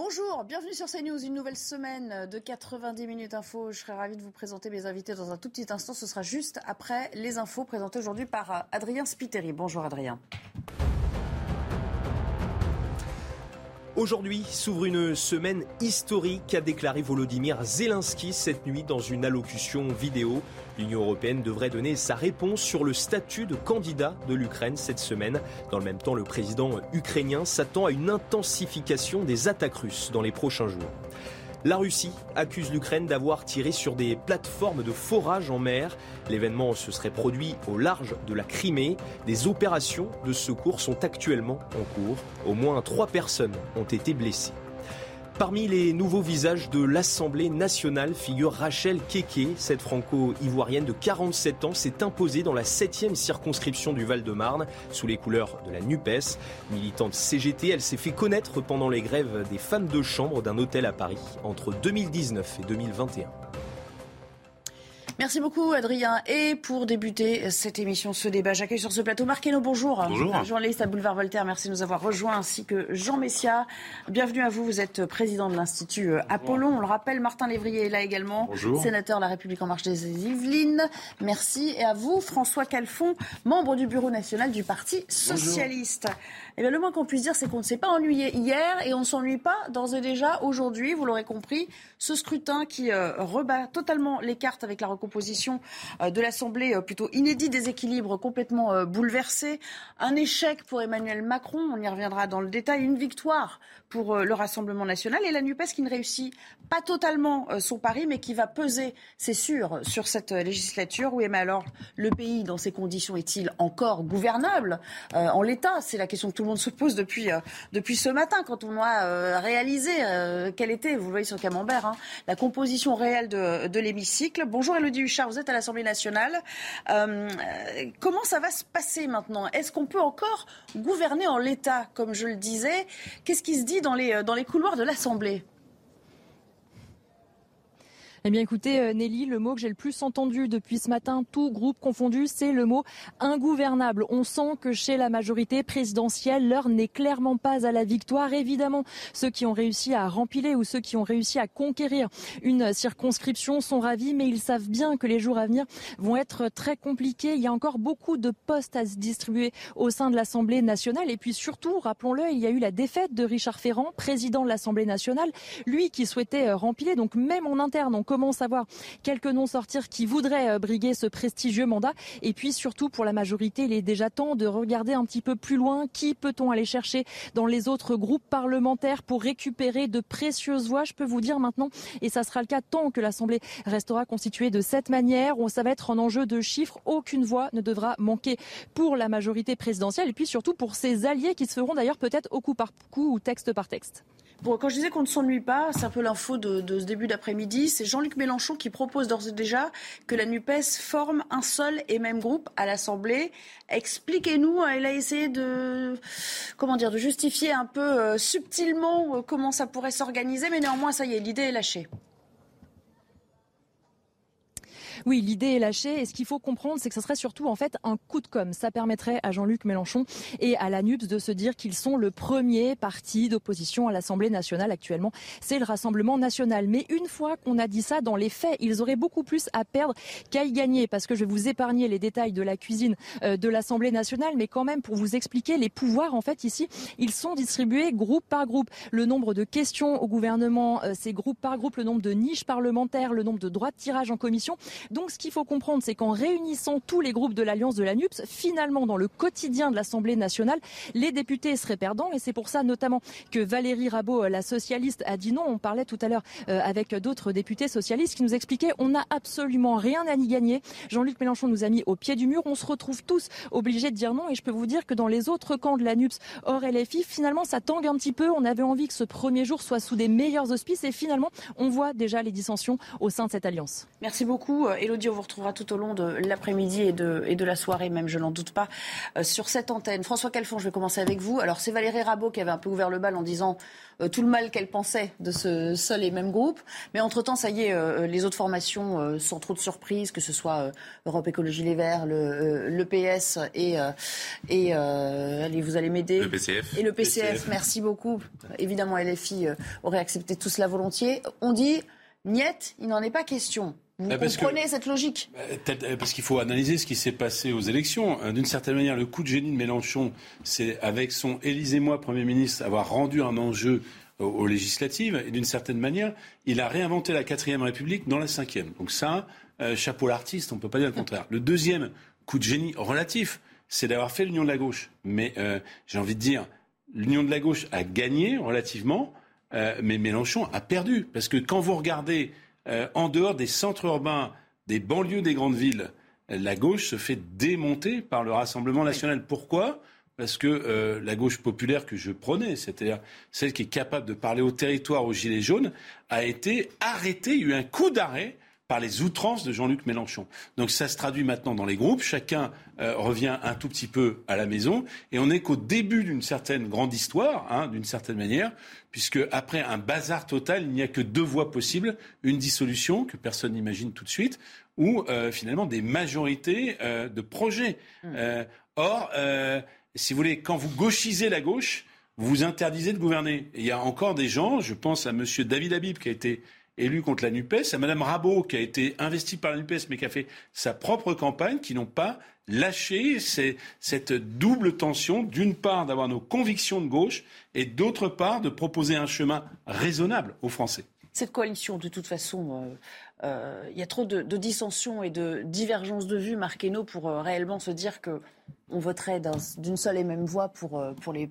Bonjour, bienvenue sur CNews, une nouvelle semaine de 90 minutes info. Je serai ravie de vous présenter mes invités dans un tout petit instant. Ce sera juste après les infos présentées aujourd'hui par Adrien Spiteri. Bonjour Adrien. Aujourd'hui s'ouvre une semaine historique, a déclaré Volodymyr Zelensky cette nuit dans une allocution vidéo. L'Union européenne devrait donner sa réponse sur le statut de candidat de l'Ukraine cette semaine. Dans le même temps, le président ukrainien s'attend à une intensification des attaques russes dans les prochains jours. La Russie accuse l'Ukraine d'avoir tiré sur des plateformes de forage en mer. L'événement se serait produit au large de la Crimée. Des opérations de secours sont actuellement en cours. Au moins 3 personnes ont été blessées. Parmi les nouveaux visages de l'Assemblée nationale figure Rachel Keke. Cette franco-ivoirienne de 47 ans s'est imposée dans la 7e circonscription du Val-de-Marne, sous les couleurs de la NUPES. Militante CGT, elle s'est fait connaître pendant les grèves des femmes de chambre d'un hôtel à Paris entre 2019 et 2021. Merci beaucoup Adrien. Et pour débuter cette émission, ce débat, j'accueille sur ce plateau Marc Eynaud, bonjour. Bonjour. Journaliste à Boulevard Voltaire, merci de nous avoir rejoints, ainsi que Jean Messiha. Bienvenue à vous, vous êtes président de l'Institut Apollon. On le rappelle, Martin Lévrier est là également. Bonjour. Sénateur La République En Marche des Yvelines, merci. Et à vous, François Calfon, membre du bureau national du Parti Socialiste. Bonjour. Eh bien, le moins qu'on puisse dire, c'est qu'on ne s'est pas ennuyé hier et on ne s'ennuie pas d'ores et déjà aujourd'hui. Vous l'aurez compris, ce scrutin qui rebat totalement les cartes avec la recomposition de l'Assemblée plutôt inédite, des équilibres complètement bouleversés, un échec pour Emmanuel Macron, on y reviendra dans le détail, une victoire pour le Rassemblement National et la NUPES qui ne réussit pas totalement son pari mais qui va peser, c'est sûr, sur cette législature. Oui, mais alors le pays dans ces conditions est-il encore gouvernable en l'état? C'est la question que tout le monde se pose depuis ce matin quand on a réalisé quelle était, vous le voyez sur le camembert, la composition réelle de l'hémicycle. Bonjour Elodie Huchard, vous êtes à l'Assemblée nationale. Comment ça va se passer maintenant? Est-ce qu'on peut encore gouverner en l'état, comme je le disais? Qu'est-ce qui se dit dans les couloirs de l'Assemblée? Eh bien écoutez Nelly, le mot que j'ai le plus entendu depuis ce matin, tout groupe confondu, c'est le mot ingouvernable. On sent que chez la majorité présidentielle, l'heure n'est clairement pas à la victoire. Évidemment, ceux qui ont réussi à rempiler ou ceux qui ont réussi à conquérir une circonscription sont ravis, mais ils savent bien que les jours à venir vont être très compliqués. Il y a encore beaucoup de postes à se distribuer au sein de l'Assemblée nationale. Et puis surtout, rappelons-le, il y a eu la défaite de Richard Ferrand, président de l'Assemblée nationale, lui qui souhaitait rempiler, donc même en interne, on commence à voir quelques noms sortir qui voudraient briguer ce prestigieux mandat. Et puis surtout, pour la majorité, il est déjà temps de regarder un petit peu plus loin. Qui peut-on aller chercher dans les autres groupes parlementaires pour récupérer de précieuses voix? Je peux vous dire maintenant, et ça sera le cas tant que l'Assemblée restera constituée de cette manière, ça va être en enjeu de chiffres. Aucune voix ne devra manquer pour la majorité présidentielle et puis surtout pour ses alliés qui se feront d'ailleurs peut-être au coup par coup ou texte par texte. Bon, quand je disais qu'on ne s'ennuie pas, c'est un peu l'info de ce début d'après-midi, c'est Jean-Luc Mélenchon qui propose d'ores et déjà que la NUPES forme un seul et même groupe à l'Assemblée. Expliquez-nous, il a essayé de justifier un peu subtilement comment ça pourrait s'organiser, mais néanmoins, ça y est, l'idée est lâchée. Oui, l'idée est lâchée et ce qu'il faut comprendre, c'est que ce serait surtout en fait un coup de com'. Ça permettrait à Jean-Luc Mélenchon et à la NUPES de se dire qu'ils sont le premier parti d'opposition à l'Assemblée nationale actuellement. C'est le Rassemblement national. Mais une fois qu'on a dit ça, dans les faits, ils auraient beaucoup plus à perdre qu'à y gagner. Parce que je vais vous épargner les détails de la cuisine de l'Assemblée nationale, mais quand même pour vous expliquer les pouvoirs, en fait ici, ils sont distribués groupe par groupe. Le nombre de questions au gouvernement, c'est groupe par groupe, le nombre de niches parlementaires, le nombre de droits de tirage en commission. Donc ce qu'il faut comprendre, c'est qu'en réunissant tous les groupes de l'Alliance de la NUPES, finalement dans le quotidien de l'Assemblée nationale, les députés seraient perdants. Et c'est pour ça notamment que Valérie Rabault, la socialiste, a dit non. On parlait tout à l'heure avec d'autres députés socialistes qui nous expliquaient on n'a absolument rien à y gagner. Jean-Luc Mélenchon nous a mis au pied du mur. On se retrouve tous obligés de dire non. Et je peux vous dire que dans les autres camps de la NUPES hors LFI, finalement ça tangue un petit peu. On avait envie que ce premier jour soit sous des meilleurs auspices et finalement on voit déjà les dissensions au sein de cette alliance. Merci beaucoup Elodie, on vous retrouvera tout au long de l'après-midi et de la soirée même, je n'en doute pas, sur cette antenne. François Calfon, je vais commencer avec vous. Alors c'est Valérie Rabault qui avait un peu ouvert le bal en disant tout le mal qu'elle pensait de ce seul et même groupe, mais entre-temps ça y est, les autres formations sans trop de surprise, que ce soit Europe Écologie Les Verts, le PS et allez, vous allez m'aider. Le PCF. Et le PCF, merci beaucoup. Évidemment LFI aurait accepté tout cela volontiers. On dit, niet, il n'en est pas question. Vous comprenez cette logique ? Parce qu'il faut analyser ce qui s'est passé aux élections. D'une certaine manière, le coup de génie de Mélenchon, c'est avec son « élisez-moi, Premier ministre », avoir rendu un enjeu aux législatives. Et d'une certaine manière, il a réinventé la 4ème République dans la 5ème. Donc ça, chapeau l'artiste, on ne peut pas dire le contraire. Le deuxième coup de génie relatif, c'est d'avoir fait l'union de la gauche. Mais j'ai envie de dire, l'union de la gauche a gagné relativement, mais Mélenchon a perdu. Parce que quand vous regardez... en dehors des centres urbains, des banlieues des grandes villes, la gauche se fait démonter par le Rassemblement National. Pourquoi ? Parce que la gauche populaire que je prônais, c'est-à-dire celle qui est capable de parler au territoire, aux gilets jaunes, a été arrêtée, il y a eu un coup d'arrêt par les outrances de Jean-Luc Mélenchon. Donc ça se traduit maintenant dans les groupes, chacun revient un tout petit peu à la maison, et on n'est qu'au début d'une certaine grande histoire, hein, d'une certaine manière, puisque après un bazar total, il n'y a que deux voies possibles, une dissolution, que personne n'imagine tout de suite, ou finalement des majorités de projets. Or, si vous voulez, quand vous gauchisez la gauche, vous vous interdisez de gouverner. Et il y a encore des gens, je pense à M. David Habib qui a été... élu contre la NUPES, à Mme Rabault qui a été investie par la NUPES mais qui a fait sa propre campagne, qui n'ont pas lâché cette double tension, d'une part d'avoir nos convictions de gauche et d'autre part de proposer un chemin raisonnable aux Français. Cette coalition, de toute façon, il y a trop de dissensions et de divergences de vues, Marc Eynaud, pour réellement se dire que... on voterait d'une seule et même voix pour les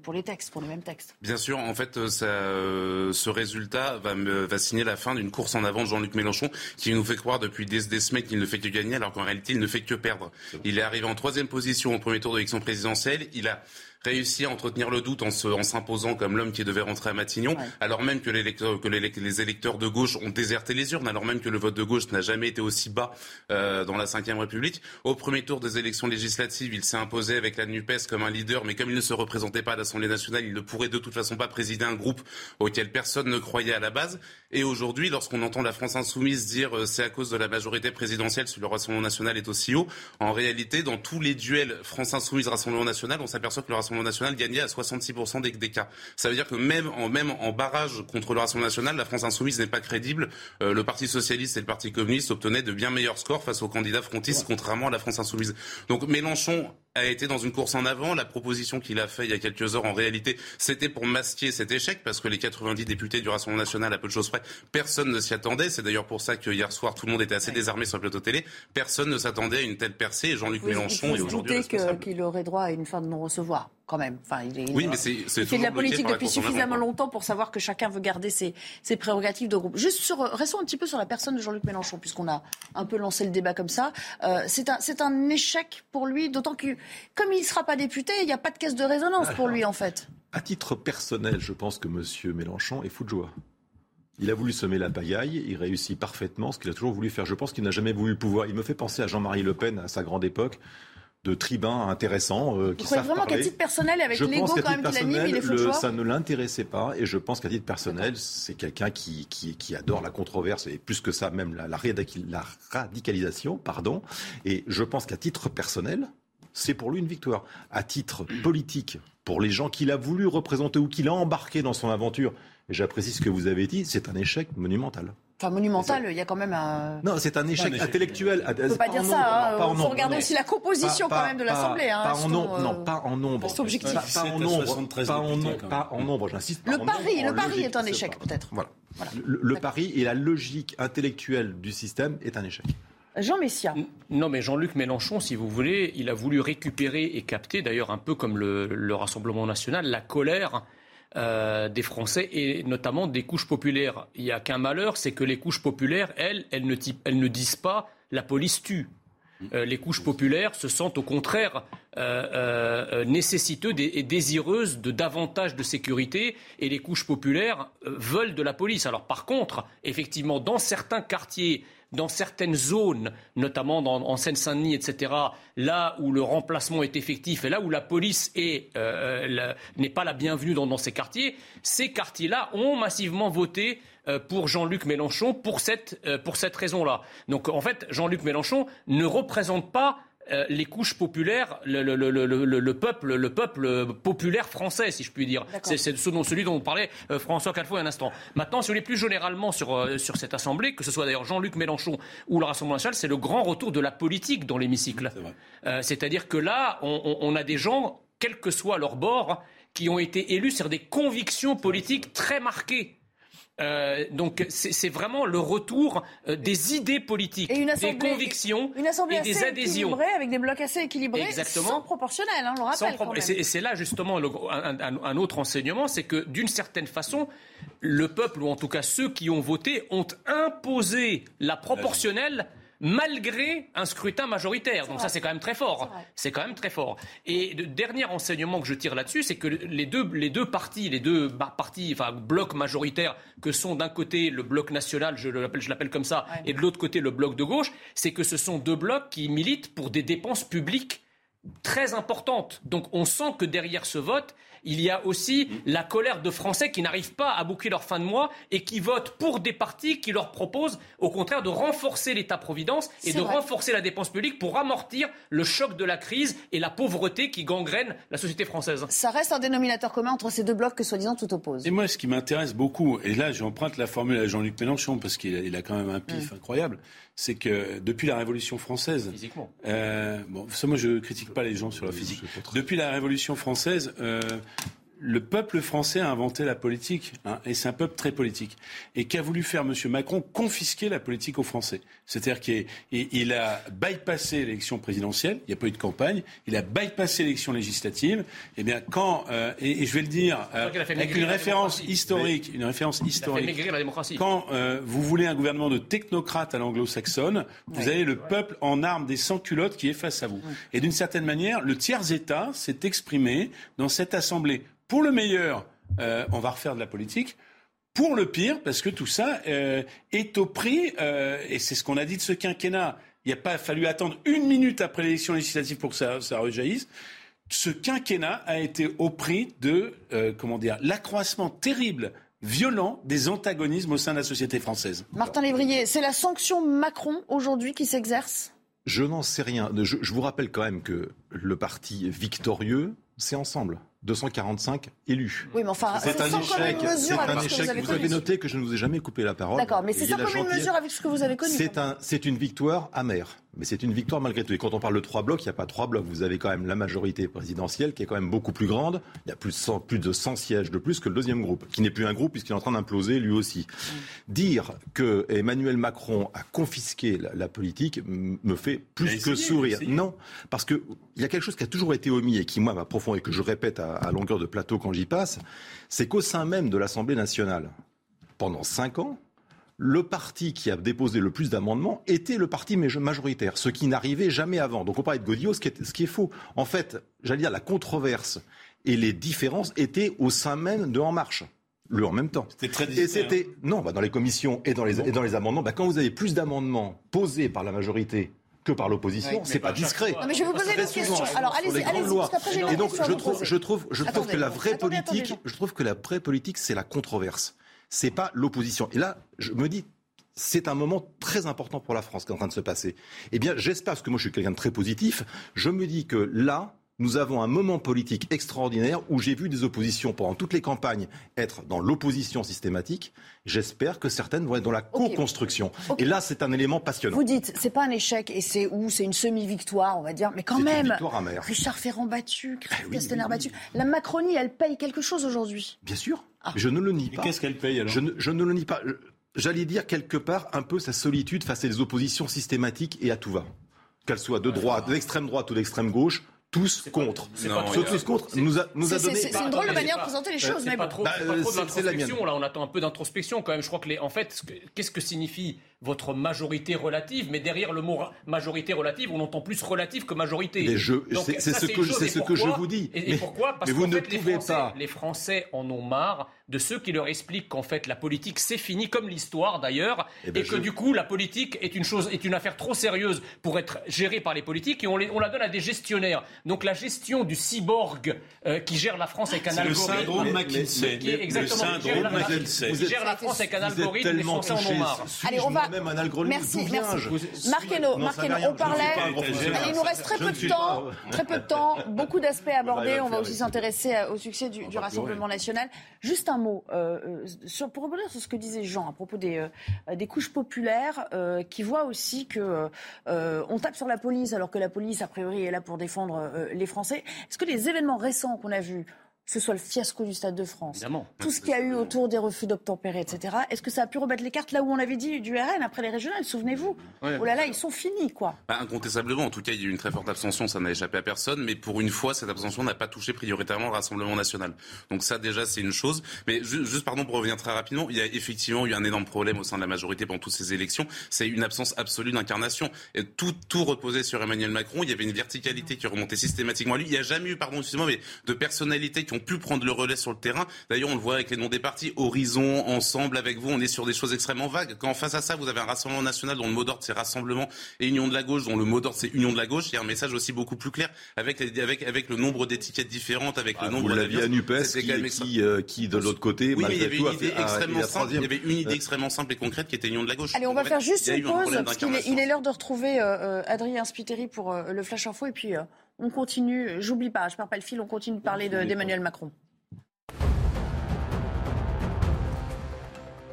mêmes textes. Bien sûr, en fait, ce résultat va signer la fin d'une course en avant de Jean-Luc Mélenchon, qui nous fait croire depuis des semaines qu'il ne fait que gagner, alors qu'en réalité, il ne fait que perdre. Il est arrivé en 3e position au premier tour de l'élection présidentielle. Il a réussi à entretenir le doute en s'imposant comme l'homme qui devait rentrer à Matignon, ouais. Alors même que les électeurs de gauche ont déserté les urnes, alors même que le vote de gauche n'a jamais été aussi bas dans la 5e République. Au premier tour des élections législatives, il s'est imposé avec la NUPES comme un leader, mais comme il ne se représentait pas à l'Assemblée nationale, il ne pourrait de toute façon pas présider un groupe auquel personne ne croyait à la base. Et aujourd'hui, lorsqu'on entend la France Insoumise dire c'est à cause de la majorité présidentielle si le Rassemblement National est aussi haut, en réalité, dans tous les duels France Insoumise-Rassemblement National, on s'aperçoit que le Rassemblement National gagnait à 66% des cas. Ça veut dire que même en barrage contre le Rassemblement National, la France Insoumise n'est pas crédible. Le Parti Socialiste et le Parti Communiste obtenaient de bien meilleurs scores face aux candidats frontistes, contrairement à la France Insoumise. Donc Mélenchon a été dans une course en avant. La proposition qu'il a faite il y a quelques heures, en réalité, c'était pour masquer cet échec, parce que les 90 députés du Rassemblement National, à peu de choses près, personne ne s'y attendait. C'est d'ailleurs pour ça que hier soir, tout le monde était assez désarmé sur le plateau télé. Personne ne s'attendait à une telle percée. Et Jean-Luc Mélenchon est aujourd'hui responsable. Qu'il aurait droit à une fin de non-recevoir, quand même. Enfin, il mais c'est il fait de la politique depuis suffisamment longtemps pour savoir que chacun veut garder ses prérogatives de groupe. Juste restons un petit peu sur la personne de Jean-Luc Mélenchon, puisqu'on a un peu lancé le débat comme ça. C'est un échec pour lui, d'autant que, comme il ne sera pas député, il n'y a pas de caisse de résonance pour lui, en fait. À titre personnel, je pense que M. Mélenchon est fou de joie. Il a voulu semer la pagaille, il réussit parfaitement ce qu'il a toujours voulu faire. Je pense qu'il n'a jamais voulu le pouvoir. Il me fait penser à Jean-Marie Le Pen à sa grande époque, de tribun intéressant qui savent parler. Vous croyez vraiment qu'à titre personnel, avec l'ego quand même qu'il anime, il est fou de joie ? Ça ne l'intéressait pas, et je pense qu'à titre personnel, c'est quelqu'un qui adore la controverse, et plus que ça, même la radicalisation, pardon. Et je pense qu'à titre personnel, c'est pour lui une victoire. À titre politique, pour les gens qu'il a voulu représenter ou qu'il a embarqué dans son aventure, et j'apprécie ce que vous avez dit, c'est un échec monumental. Enfin, monumental, il y a quand même un... Non, c'est un échec intellectuel. On ne peut pas dire ça, il faut regarder aussi la composition quand même de l'Assemblée. Pas en nombre. C'est objectif. Pas en nombre, j'insiste. Le pari est un échec, peut-être. Voilà. Le pari et la logique intellectuelle du système est un échec. Jean Messiha. Non, mais Jean-Luc Mélenchon, si vous voulez, il a voulu récupérer et capter, d'ailleurs un peu comme le Rassemblement National, la colère des Français et notamment des couches populaires. Il n'y a qu'un malheur, c'est que les couches populaires, elles ne disent pas « la police tue ». Les couches populaires se sentent au contraire nécessiteuses et désireuses de davantage de sécurité et les couches populaires veulent de la police. Alors par contre, effectivement, dans certains quartiers, dans certaines zones, notamment en Seine-Saint-Denis, etc., là où le remplacement est effectif et là où la police n'est pas la bienvenue dans ces quartiers, ces quartiers-là ont massivement voté pour Jean-Luc Mélenchon pour cette raison-là. Donc en fait, Jean-Luc Mélenchon ne représente pas les couches populaires, le peuple populaire français, si je puis dire. C'est celui dont on parlait François Calfon il y a un instant. Maintenant, si vous voulez plus généralement sur cette assemblée, que ce soit d'ailleurs Jean-Luc Mélenchon ou le Rassemblement national, c'est le grand retour de la politique dans l'hémicycle. C'est-à-dire que là, on a des gens, quel que soit leur bord, qui ont été élus sur des convictions politiques très marquées. Donc c'est vraiment le retour des idées politiques, des convictions et des adhésions, avec des blocs assez équilibrés, exactement, sans proportionnel, on le rappelle quand même. Et c'est là justement un autre enseignement, c'est que d'une certaine façon, le peuple ou en tout cas ceux qui ont voté ont imposé la proportionnelle malgré un scrutin majoritaire. Donc ça, c'est quand même très fort. C'est quand même très fort. Et le dernier enseignement que je tire là-dessus, c'est que les deux partis, enfin blocs majoritaires que sont d'un côté le bloc national, je l'appelle comme ça, et de l'autre côté le bloc de gauche, c'est que ce sont deux blocs qui militent pour des dépenses publiques très importante. Donc on sent que derrière ce vote, il y a aussi la colère de Français qui n'arrivent pas à boucler leur fin de mois et qui votent pour des partis qui leur proposent au contraire de renforcer l'État-providence et renforcer la dépense publique pour amortir le choc de la crise et la pauvreté qui gangrène la société française. Ça reste un dénominateur commun entre ces deux blocs que soi-disant tout oppose. Et moi, ce qui m'intéresse beaucoup, et là j'emprunte la formule à Jean-Luc Mélenchon parce qu'il a quand même un pif incroyable, c'est que depuis la Révolution française... Physiquement. Moi, je critique pas les gens sur la physique. Depuis la Révolution française, le peuple français a inventé la politique, et c'est un peuple très politique. Et qu'a voulu faire M. Macron? Confisquer la politique aux Français. C'est-à-dire qu'il a bypassé l'élection présidentielle, il n'y a pas eu de campagne, il a bypassé l'élection législative. Eh bien, je vais le dire, avec une référence historique, il a fait maigrir la démocratie. Quand vous voulez un gouvernement de technocrates à l'anglo-saxonne, vous avez le peuple en armes des sans-culottes qui est face à vous. Et d'une certaine manière, le tiers-État s'est exprimé dans cette assemblée. Pour le meilleur, on va refaire de la politique. Pour le pire, parce que tout ça est au prix, et c'est ce qu'on a dit de ce quinquennat. Il n'a pas fallu attendre une minute après l'élection législative pour que ça rejaillisse. Ce quinquennat a été au prix de l'accroissement terrible, violent des antagonismes au sein de la société française. Martin Lévrier, c'est la sanction Macron aujourd'hui qui s'exerce ? Je n'en sais rien. Je vous rappelle quand même que le parti victorieux, c'est Ensemble. 245 élus. Oui, mais enfin, c'est un échec. Vous avez noté que je ne vous ai jamais coupé la parole. D'accord, mais c'est sans commune mesure avec ce que vous avez connu. C'est une victoire amère, mais c'est une victoire malgré tout. Et quand on parle de trois blocs, il n'y a pas trois blocs. Vous avez quand même la majorité présidentielle qui est quand même beaucoup plus grande. Il y a plus de 100 sièges de plus que le deuxième groupe, qui n'est plus un groupe puisqu'il est en train d'imploser lui aussi. Dire que Emmanuel Macron a confisqué la politique me fait plus que sourire. Non, parce qu'il y a quelque chose qui a toujours été omis et qui, moi, m'a profond et que je répète à longueur de plateau quand j'y passe, c'est qu'au sein même de l'Assemblée nationale, pendant 5 ans, le parti qui a déposé le plus d'amendements était le parti majoritaire, ce qui n'arrivait jamais avant. Donc on parlait de Godillot, ce qui est faux. En fait, j'allais dire, la controverse et les différences étaient au sein même de En Marche. En même temps. C'était très difficile. Dans les commissions et dans les amendements, quand vous avez plus d'amendements posés par la majorité que par l'opposition, c'est pas discret. Non, mais je vais vous poser une question. Alors allez-y parce qu'après j'ai une question. Et donc je trouve que la vraie politique, c'est la controverse. C'est pas l'opposition. Et là, je me dis, c'est un moment très important pour la France qui est en train de se passer. Eh bien, j'espère, parce que moi je suis quelqu'un de très positif, je me dis que là, nous avons un moment politique extraordinaire où j'ai vu des oppositions pendant toutes les campagnes être dans l'opposition systématique. J'espère que certaines vont être dans la co-construction. Okay. Et là, c'est un élément passionnant. Vous dites, c'est pas un échec et c'est une semi-victoire, on va dire. Mais quand même, une victoire amère. Richard Ferrand battu, Castaner battu. La Macronie, elle paye quelque chose aujourd'hui. Bien sûr. Je ne le nie pas. Et qu'est-ce qu'elle paye alors ? Je ne le nie pas. j'allais dire quelque part un peu sa solitude face à des oppositions systématiques et à tout va. Qu'elles soient de droite, d'extrême droite ou d'extrême gauche, tous contre. Tous contre nous a donné... C'est une drôle de manière de présenter les choses. Mais pas trop de l'introspection. Là, on attend un peu d'introspection quand même. Je crois que, en fait, qu'est-ce que signifie votre majorité relative? Mais derrière le mot majorité relative, on entend plus relative que majorité. Mais c'est ce que je vous dis. Et pourquoi? Parce que les Français en ont marre de ceux qui leur expliquent qu'en fait, la politique, c'est fini, comme l'histoire d'ailleurs, et que du coup, la politique est une affaire trop sérieuse pour être gérée par les politiques, et on la donne à des gestionnaires. Donc la gestion du cyborg qui gère la France avec un algorithme... Le syndrome McKinsey. Exactement. Le syndrome McKinsey. Qui gère la France avec un algorithme, les Français en ont marre. Allez, on va... Même un algorithme. Merci. Marc Eynaud, on parlait... Il nous reste très peu de temps, beaucoup d'aspects abordés. On va aussi s'intéresser au succès du Rassemblement National. Juste un mot, pour rebondir sur ce que disait Jean à propos des couches populaires qui voient aussi qu'on tape sur la police alors que la police, a priori, est là pour défendre les Français. Est-ce que les événements récents qu'on a vus, que ce soit le fiasco du Stade de France, évidemment, tout ce qu'il y a eu autour des refus d'obtempérer, etc., est-ce que ça a pu rebattre les cartes là où on avait dit du RN après les régionales, souvenez-vous? Ouais. Oh là là, ils sont finis, quoi. Bah, incontestablement, en tout cas, il y a eu une très forte abstention, ça n'a échappé à personne, mais pour une fois, cette abstention n'a pas touché prioritairement le Rassemblement National. Donc ça, déjà, c'est une chose. Mais juste, pardon, pour revenir très rapidement, il y a effectivement eu un énorme problème au sein de la majorité pendant toutes ces élections, c'est une absence absolue d'incarnation. Et tout reposait sur Emmanuel Macron, il y avait une verticalité qui remontait systématiquement à lui. Il n'y a jamais eu, pardon, excusez-moi, mais de personnalité qui ont pu prendre le relais sur le terrain. D'ailleurs, on le voit avec les noms des partis. Horizon, Ensemble, avec vous, on est sur des choses extrêmement vagues. Quand face à ça, vous avez un Rassemblement National dont le mot d'ordre c'est Rassemblement et Union de la Gauche, dont le mot d'ordre c'est Union de la Gauche, il y a un message aussi beaucoup plus clair avec le nombre d'étiquettes différentes, avec le nombre... Vous l'aviez à NUPES qui de l'autre côté... Oui, mais il y avait une idée extrêmement simple et concrète qui était Union de la Gauche. Allez, on va faire juste une pause, parce qu'il est l'heure de retrouver Adrien Spiteri pour le Flash Info, et puis... On continue, j'oublie pas, je ne perds pas le fil, on continue de parler d'Emmanuel Macron.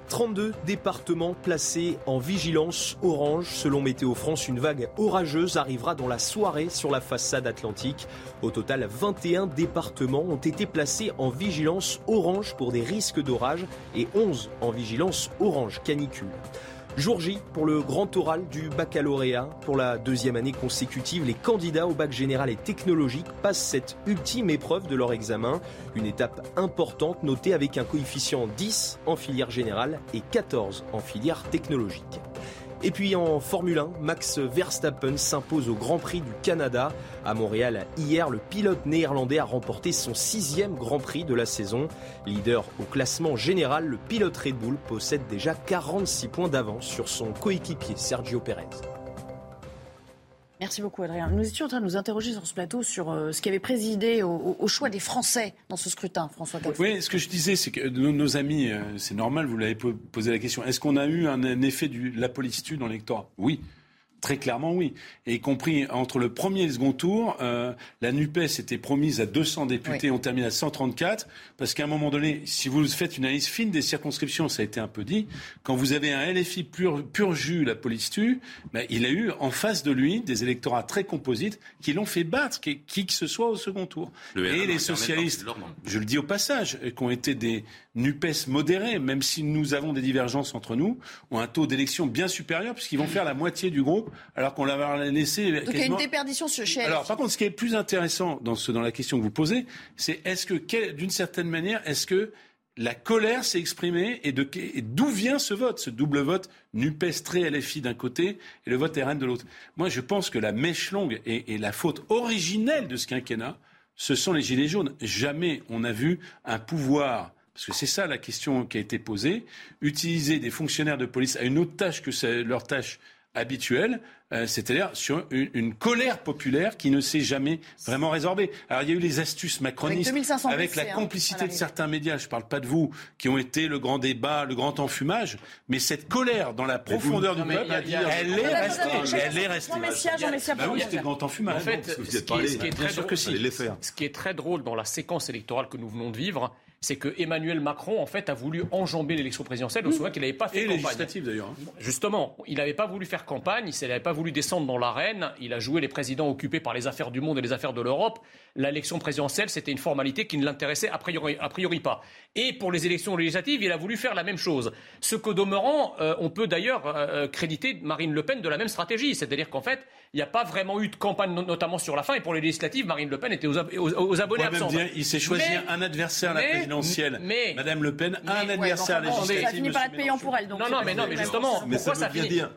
32 départements placés en vigilance orange. Selon Météo France, une vague orageuse arrivera dans la soirée sur la façade atlantique. Au total, 21 départements ont été placés en vigilance orange pour des risques d'orage et 11 en vigilance orange canicule. Jour J pour le grand oral du baccalauréat. Pour la deuxième année consécutive, les candidats au bac général et technologique passent cette ultime épreuve de leur examen. Une étape importante notée avec un coefficient 10 en filière générale et 14 en filière technologique. Et puis en Formule 1, Max Verstappen s'impose au Grand Prix du Canada. À Montréal, hier, le pilote néerlandais a remporté son 6e Grand Prix de la saison. Leader au classement général, le pilote Red Bull possède déjà 46 points d'avance sur son coéquipier Sergio Pérez. Merci beaucoup, Adrien. Nous étions en train de nous interroger sur ce plateau sur ce qui avait présidé au choix des Français dans ce scrutin, François Calfon. Oui, ce que je disais, c'est que nos amis, c'est normal, vous l'avez posé la question, est-ce qu'on a eu un effet de la police-tue dans l'électorat? Oui. Très clairement, oui. Et y compris entre le premier et le second tour, la NUPES était promise à 200 députés, on termine à 134, parce qu'à un moment donné, si vous faites une analyse fine des circonscriptions, ça a été un peu dit, quand vous avez un LFI pur jus, la police tue, il a eu en face de lui des électorats très composites qui l'ont fait battre, qui que ce soit au second tour. Et les socialistes, je le dis au passage, qui ont été des NUPES modérés, même si nous avons des divergences entre nous, ont un taux d'élection bien supérieur, puisqu'ils vont faire la moitié du groupe, alors qu'on l'avait laissé... Donc quasiment... il y a une déperdition chez elle. Alors par contre, ce qui est plus intéressant dans la question que vous posez, c'est d'une certaine manière, est-ce que la colère s'est exprimée et d'où vient ce vote, ce double vote NUPES très LFI d'un côté et le vote RN de l'autre? Moi, je pense que la mèche longue et la faute originelle de ce quinquennat, ce sont les gilets jaunes. Jamais on n'a vu un pouvoir... Parce que c'est ça la question qui a été posée. Utiliser des fonctionnaires de police à une autre tâche que leur tâche habituelle, c'est-à-dire sur une colère populaire qui ne s'est jamais vraiment résorbée. Alors il y a eu les astuces macronistes avec la complicité de certains médias, je ne parle pas de vous, qui ont été le grand débat, le grand enfumage, mais cette colère dans la profondeur du peuple, elle est restée. Elle est restée. Oui, c'était le grand enfumage. En fait, ce qui est très drôle dans la séquence électorale que nous venons de vivre, c'est que Emmanuel Macron, en fait, a voulu enjamber l'élection présidentielle. On se voit qu'il n'avait pas fait campagne. Et législative, d'ailleurs. Justement, il n'avait pas voulu faire campagne, il n'avait pas voulu descendre dans l'arène, il a joué les présidents occupés par les affaires du monde et les affaires de l'Europe. L'élection présidentielle, c'était une formalité qui ne l'intéressait a priori pas. Et pour les élections législatives, il a voulu faire la même chose. Ce qu'au demeurant, on peut d'ailleurs créditer Marine Le Pen de la même stratégie. C'est-à-dire qu'en fait, il n'y a pas vraiment eu de campagne, notamment sur la fin. Et pour les législatives, Marine Le Pen était aux abonnés absents. Dire, il s'est choisi un adversaire à la présidentielle. Madame Le Pen a un adversaire à la législative. Ça finit par être payant pour elle. Donc mais justement,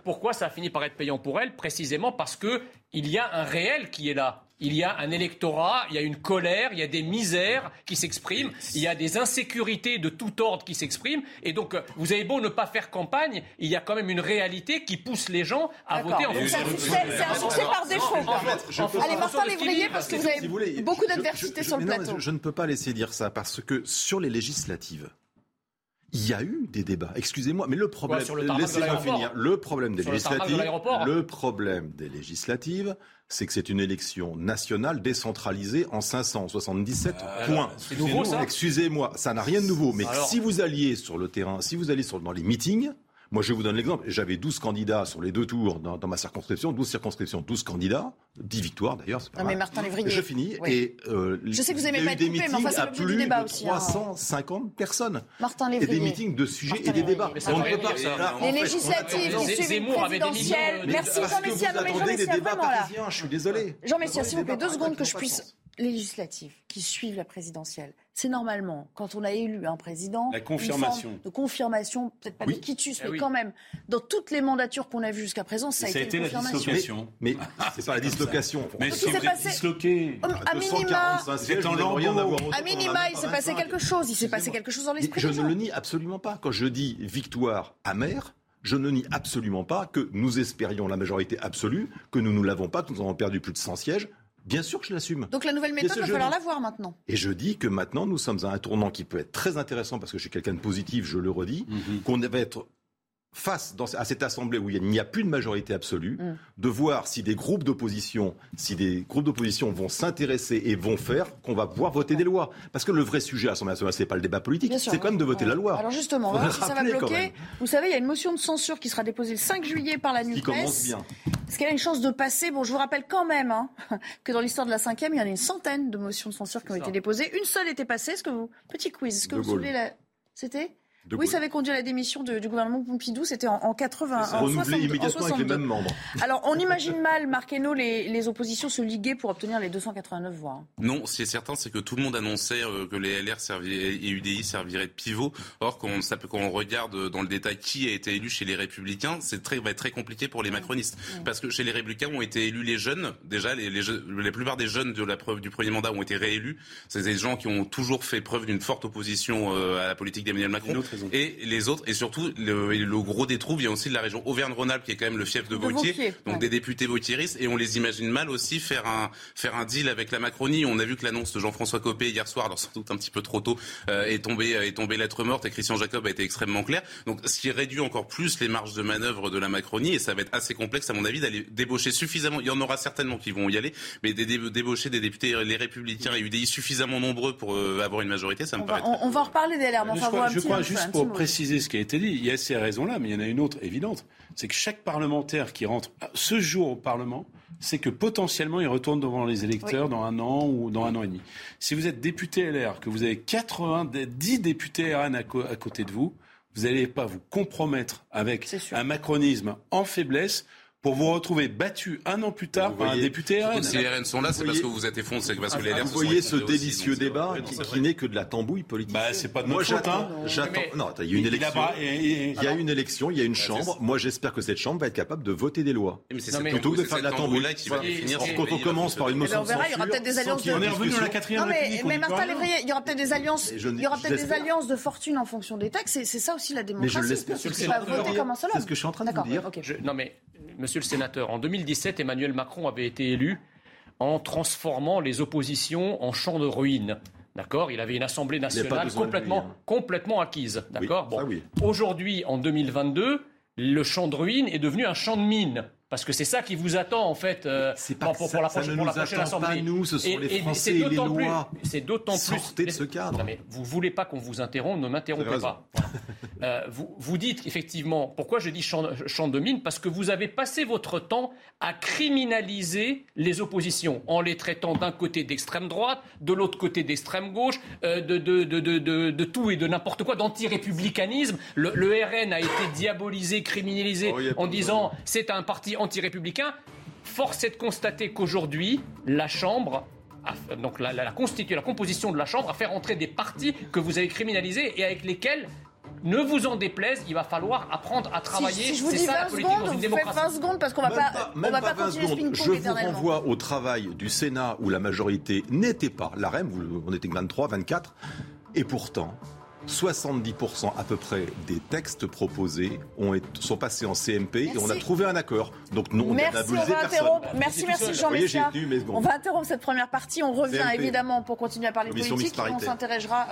pourquoi ça a fini par être payant pour elle? Précisément parce qu'il y a un réel qui est là. Il y a un électorat, il y a une colère, il y a des misères qui s'expriment, il y a des insécurités de tout ordre qui s'expriment. Et donc, vous avez beau ne pas faire campagne, il y a quand même une réalité qui pousse les gens à voter en fonction. C'est un succès par défaut. Allez, Martin Lévrier, parce que vous avez beaucoup d'adversité sur le plateau. Je ne peux pas laisser dire ça, parce que sur les législatives, il y a eu des débats. Excusez-moi, mais le problème... Laissez-moi finir. Le problème des législatives... c'est que c'est une élection nationale décentralisée en 577 points. C'est nouveau, ça ? Excusez-moi, ça n'a rien de nouveau. Mais alors... si vous alliez sur le terrain, si vous alliez dans les meetings... Moi, je vous donne l'exemple. J'avais 12 candidats sur les deux tours dans ma circonscription. 12 circonscriptions, 12 candidats. 10 victoires, d'ailleurs. C'est pas mal. Mais Martin Lévrier... Je finis. Oui. Et, je sais que vous aimez pas être coupé, mais enfin, c'est l'objet du débat aussi. 350 personnes. Martin Lévrier. Et des meetings de sujets et des débats. On ne peut pas... Les législatives qui suivent les présidentielles. Merci, Jean Messiha. Non, mais Jean Messiha, vraiment, là. Je suis désolé. Jean Messiha, s'il vous plaît, 2 secondes que je puisse... Législatives qui suivent la présidentielle, c'est normalement, quand on a élu un président, la confirmation. Une forme de confirmation, peut-être pas de quitus, mais quand même, dans toutes les mandatures qu'on a vues jusqu'à présent, ça a été une confirmation. Mais c'est pas la dislocation. Mais ce qui s'est passé, disloqué. À minima, il s'est passé quelque chose. Il s'est passé quelque chose dans l'esprit. Je ne le nie absolument pas. Quand je dis victoire amère, je ne nie absolument pas que nous espérions la majorité absolue, que nous ne l'avons pas, que nous avons perdu plus de 100 sièges. Bien sûr que je l'assume. Donc la nouvelle méthode, il va falloir la voir maintenant. Et je dis que maintenant, nous sommes à un tournant qui peut être très intéressant, parce que je suis quelqu'un de positif, je le redis, qu'on va être face à cette assemblée où il n'y a plus de majorité absolue, de voir si des groupes d'opposition, vont s'intéresser et vont faire qu'on va pouvoir voter des lois. Parce que le vrai sujet à l'Assemblée nationale, c'est pas le débat politique, bien sûr, c'est quand même de voter la loi. Alors justement, on va si ça va bloquer. Vous savez, il y a une motion de censure qui sera déposée le 5 juillet par la NUPES. Qui commence bien. Est-ce qu'elle a une chance de passer ? Bon, je vous rappelle quand même que dans l'histoire de la 5e, il y en a une centaine de motions de censure qui ont été déposées. Une seule était passée. Petit quiz. Est-ce que vous souvenez C'était Oui, ça avait conduit à la démission du gouvernement Pompidou, c'était en 81. Renouvelé immédiatement avec les mêmes membres. Alors, on imagine mal, Marc Eynaud, les oppositions se liguer pour obtenir les 289 voix. Non, ce qui est certain, c'est que tout le monde annonçait que les LR et UDI serviraient de pivot. Or, quand on regarde dans le détail qui a été élu chez les Républicains, va être très compliqué pour les macronistes. Parce que chez les Républicains ont été élus les jeunes. Déjà, la plupart des jeunes du premier mandat ont été réélus. C'est des gens qui ont toujours fait preuve d'une forte opposition à la politique d'Emmanuel Macron. Et les autres, et surtout le gros des trous vient aussi de la région Auvergne-Rhône-Alpes, qui est quand même le fief de Vautier, donc des députés vautiéristes, et on les imagine mal aussi faire un deal avec la Macronie. On a vu que l'annonce de Jean-François Copé hier soir, alors sans doute un petit peu trop tôt, est tombée lettre morte, et Christian Jacob a été extrêmement clair. Donc ce qui réduit encore plus les marges de manœuvre de la Macronie, et ça va être assez complexe à mon avis d'aller débaucher suffisamment, il y en aura certainement qui vont y aller, mais débaucher des députés les Républicains et UDI suffisamment nombreux pour avoir une majorité, ça me paraît. On va en reparler dès l'heure, mais enfin voilà. Juste pour préciser ce qui a été dit, il y a ces raisons-là, mais il y en a une autre évidente, c'est que chaque parlementaire qui rentre ce jour au Parlement, c'est que potentiellement il retourne devant les électeurs dans un an ou dans un an et demi. Si vous êtes député LR, que vous avez 90 députés RN à côté de vous, vous n'allez pas vous compromettre avec un macronisme en faiblesse pour vous retrouver battu un an plus tard par un député RN. Si les RN sont là, c'est parce que vous êtes effondrés, c'est parce que les LR sont... Vous voyez ce délicieux débat qui n'est que de la tambouille politique. C'est pas de notre faute. Non, il y a une élection. Il y a une chambre. Moi, j'espère que cette chambre va être capable de voter des lois. Plutôt que de faire de la tambouille. Quand on commence par une motion de censure... On verra, il y aura peut-être des alliances de... On est revenu à la 4e République. Mais Martin Lévrier, il y aura peut-être des alliances de fortune en fonction des textes. C'est ça aussi la démocratie. Mais je l'espère. C'est ce que je suis en train de vous dire. Non mais... Monsieur le sénateur, en 2017, Emmanuel Macron avait été élu en transformant les oppositions en champs de ruines. D'accord ? Il avait une Assemblée nationale complètement acquise. D'accord ? Aujourd'hui, en 2022, le champ de ruines est devenu un champ de mines. Parce que c'est ça qui vous attend, en fait, pour la prochaine Assemblée. Pas nous, ce sont les Français et les lois. C'est d'autant plus... Sortez de ce cadre. Non, mais vous ne voulez pas qu'on vous interrompe, ne m'interrompez pas. Voilà. Vous dites, effectivement, pourquoi je dis champ de mine ? Parce que vous avez passé votre temps à criminaliser les oppositions, en les traitant d'un côté d'extrême droite, de l'autre côté d'extrême gauche, de tout et de n'importe quoi, d'anti-républicanisme. Le RN a été diabolisé, criminalisé, en disant « c'est un parti anti-républicain », force est de constater qu'aujourd'hui, la Chambre, donc la composition de la Chambre, a fait rentrer des partis que vous avez criminalisés et avec lesquels, ne vous en déplaise, il va falloir apprendre à travailler. Si je vous dis ça, 20 la politique secondes, dans une démocratie. Vous faites 20 secondes parce qu'on ne va pas continuer ce ping-pong éternellement. Je vous renvoie au travail du Sénat où la majorité n'était pas la REM, on était que 23, 24, et pourtant... 70% à peu près des textes proposés sont passés en CMP et on a trouvé un accord. Donc non, on n'a abusé personne. Merci Jean Messiha. On va interrompre cette première partie. On revient CMP. Évidemment pour continuer à parler politique. On s'interrogera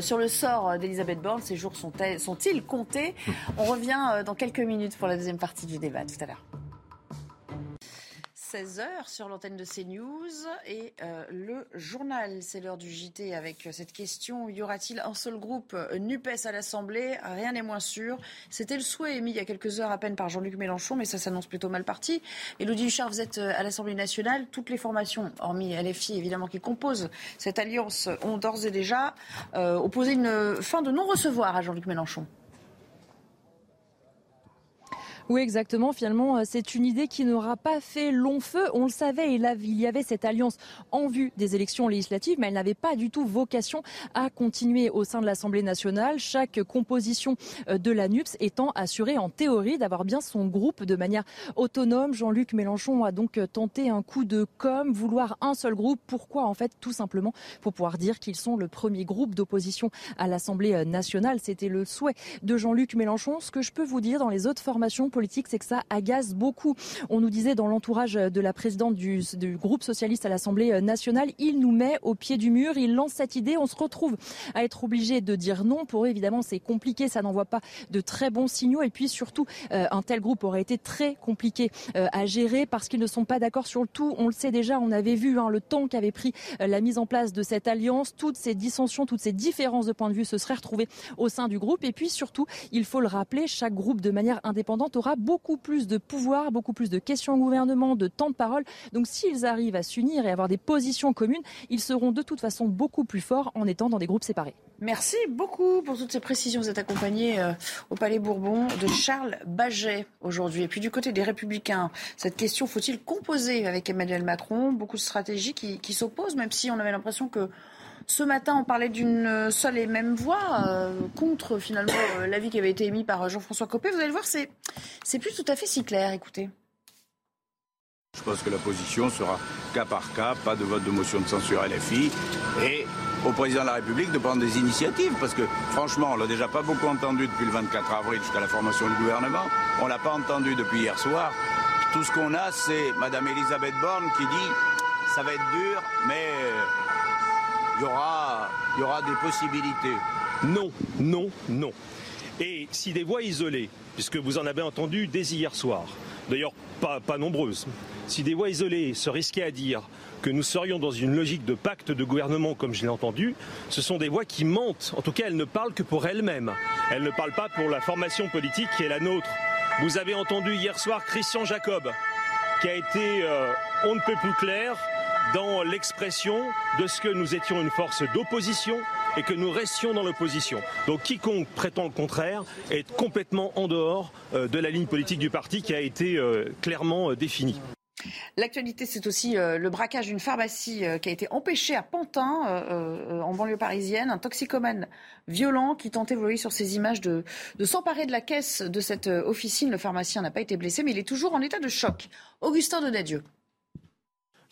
sur le sort d'Elisabeth Borne. Ces jours sont-ils comptés ? On revient dans quelques minutes pour la deuxième partie du débat. Tout à l'heure. 16h sur l'antenne de CNews et le journal. C'est l'heure du JT avec cette question. Y aura-t-il un seul groupe NUPES à l'Assemblée ? Rien n'est moins sûr. C'était le souhait émis il y a quelques heures à peine par Jean-Luc Mélenchon, mais ça s'annonce plutôt mal parti. Élodie Huchard, vous êtes à l'Assemblée nationale. Toutes les formations, hormis LFI évidemment, qui composent cette alliance, ont d'ores et déjà opposé une fin de non-recevoir à Jean-Luc Mélenchon. Oui, exactement. Finalement, c'est une idée qui n'aura pas fait long feu. On le savait, il y avait cette alliance en vue des élections législatives, mais elle n'avait pas du tout vocation à continuer au sein de l'Assemblée nationale. Chaque composition de la NUPES étant assurée en théorie d'avoir bien son groupe de manière autonome. Jean-Luc Mélenchon a donc tenté un coup de com', vouloir un seul groupe. Pourquoi ? En fait, tout simplement pour pouvoir dire qu'ils sont le premier groupe d'opposition à l'Assemblée nationale. C'était le souhait de Jean-Luc Mélenchon. Ce que je peux vous dire dans les autres formations politiques, c'est que ça agace beaucoup. On nous disait dans l'entourage de la présidente du groupe socialiste à l'Assemblée nationale, il nous met au pied du mur, il lance cette idée, on se retrouve à être obligé de dire non. Pour eux, évidemment, c'est compliqué, ça n'envoie pas de très bons signaux. Et puis surtout, un tel groupe aurait été très compliqué à gérer parce qu'ils ne sont pas d'accord sur le tout. On le sait déjà, on avait vu le temps qu'avait pris la mise en place de cette alliance. Toutes ces dissensions, toutes ces différences de point de vue se seraient retrouvées au sein du groupe. Et puis surtout, il faut le rappeler, chaque groupe de manière indépendante aura beaucoup plus de pouvoir, beaucoup plus de questions au gouvernement, de temps de parole. Donc s'ils arrivent à s'unir et avoir des positions communes, ils seront de toute façon beaucoup plus forts en étant dans des groupes séparés. Merci beaucoup pour toutes ces précisions. Vous êtes accompagné au Palais Bourbon de Charles Baget aujourd'hui. Et puis du côté des Républicains, cette question, faut-il composer avec Emmanuel Macron ? Beaucoup de stratégies qui s'opposent, même si on avait l'impression que ce matin, on parlait d'une seule et même voix contre, finalement, l'avis qui avait été émis par Jean-François Copé. Vous allez voir, c'est plus tout à fait si clair. Écoutez. Je pense que la position sera cas par cas, pas de vote de motion de censure LFI, et au président de la République de prendre des initiatives. Parce que, franchement, on l'a déjà pas beaucoup entendu depuis le 24 avril jusqu'à la formation du gouvernement. On l'a pas entendu depuis hier soir. Tout ce qu'on a, c'est Mme Elisabeth Borne qui dit « ça va être dur, mais... » Il y aura des possibilités. Non, non, non. Et si des voix isolées, puisque vous en avez entendu dès hier soir, d'ailleurs pas nombreuses, si des voix isolées se risquaient à dire que nous serions dans une logique de pacte de gouvernement comme je l'ai entendu, ce sont des voix qui mentent. En tout cas, elles ne parlent que pour elles-mêmes. Elles ne parlent pas pour la formation politique qui est la nôtre. Vous avez entendu hier soir Christian Jacob, qui a été on ne peut plus clair dans l'expression de ce que nous étions une force d'opposition et que nous restions dans l'opposition. Donc quiconque prétend le contraire est complètement en dehors de la ligne politique du parti qui a été clairement définie. L'actualité, c'est aussi le braquage d'une pharmacie qui a été empêchée à Pantin, en banlieue parisienne. Un toxicomane violent qui tentait, vous voyez sur ces images, de s'emparer de la caisse de cette officine. Le pharmacien n'a pas été blessé, mais il est toujours en état de choc. Augustin Donadieu.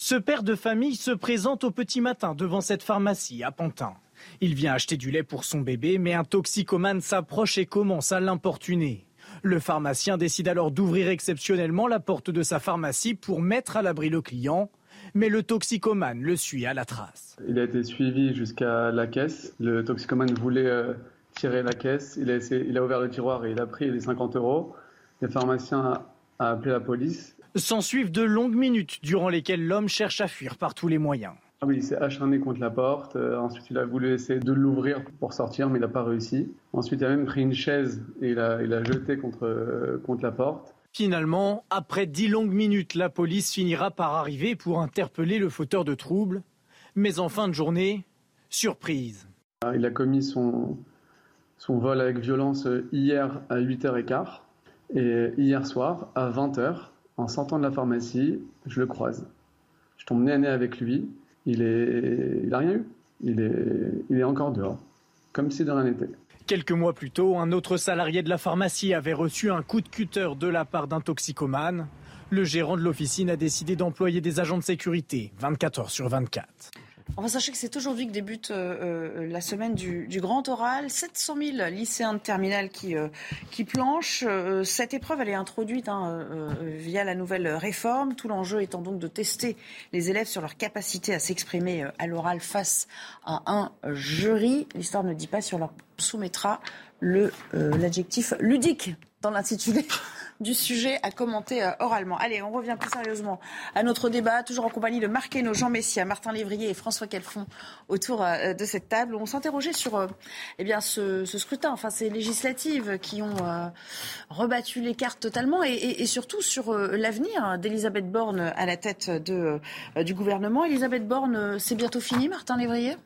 Ce père de famille se présente au petit matin devant cette pharmacie à Pantin. Il vient acheter du lait pour son bébé, mais un toxicomane s'approche et commence à l'importuner. Le pharmacien décide alors d'ouvrir exceptionnellement la porte de sa pharmacie pour mettre à l'abri le client. Mais le toxicomane le suit à la trace. Il a été suivi jusqu'à la caisse. Le toxicomane voulait tirer la caisse. Il a ouvert le tiroir et il a pris les 50 euros. Le pharmacien à appeler la police. S'en suivent de longues minutes durant lesquelles l'homme cherche à fuir par tous les moyens. Ah oui, il s'est acharné contre la porte, ensuite il a voulu essayer de l'ouvrir pour sortir, mais il n'a pas réussi. Ensuite il a même pris une chaise et il a jeté contre la porte. Finalement, après 10 longues minutes, la police finira par arriver pour interpeller le fauteur de troubles. Mais en fin de journée, surprise. Il a commis son vol avec violence hier à 8h15 et hier soir à 20h, en sortant de la pharmacie, je le croise. Je tombe nez à nez avec lui, il n'a rien eu, il est encore dehors, comme si de rien n'était. Quelques mois plus tôt, un autre salarié de la pharmacie avait reçu un coup de cutter de la part d'un toxicomane. Le gérant de l'officine a décidé d'employer des agents de sécurité 24h/24. Enfin, sachez que c'est aujourd'hui que débute la semaine du grand oral. 700 000 lycéens de terminale qui planchent. Cette épreuve, elle est introduite via la nouvelle réforme. Tout l'enjeu étant donc de tester les élèves sur leur capacité à s'exprimer à l'oral face à un jury. L'histoire ne dit pas si on leur soumettra l'adjectif ludique dans l'intitulé du sujet à commenter oralement. Allez, on revient plus sérieusement à notre débat, toujours en compagnie de Marc Eynaud, Jean Messiha, Martin Lévrier et François Calfon autour de cette table. On s'interrogeait sur ce scrutin, enfin ces législatives qui ont rebattu les cartes totalement et surtout sur l'avenir d'Elisabeth Borne à la tête du gouvernement. Elisabeth Borne, c'est bientôt fini, Martin Lévrier ?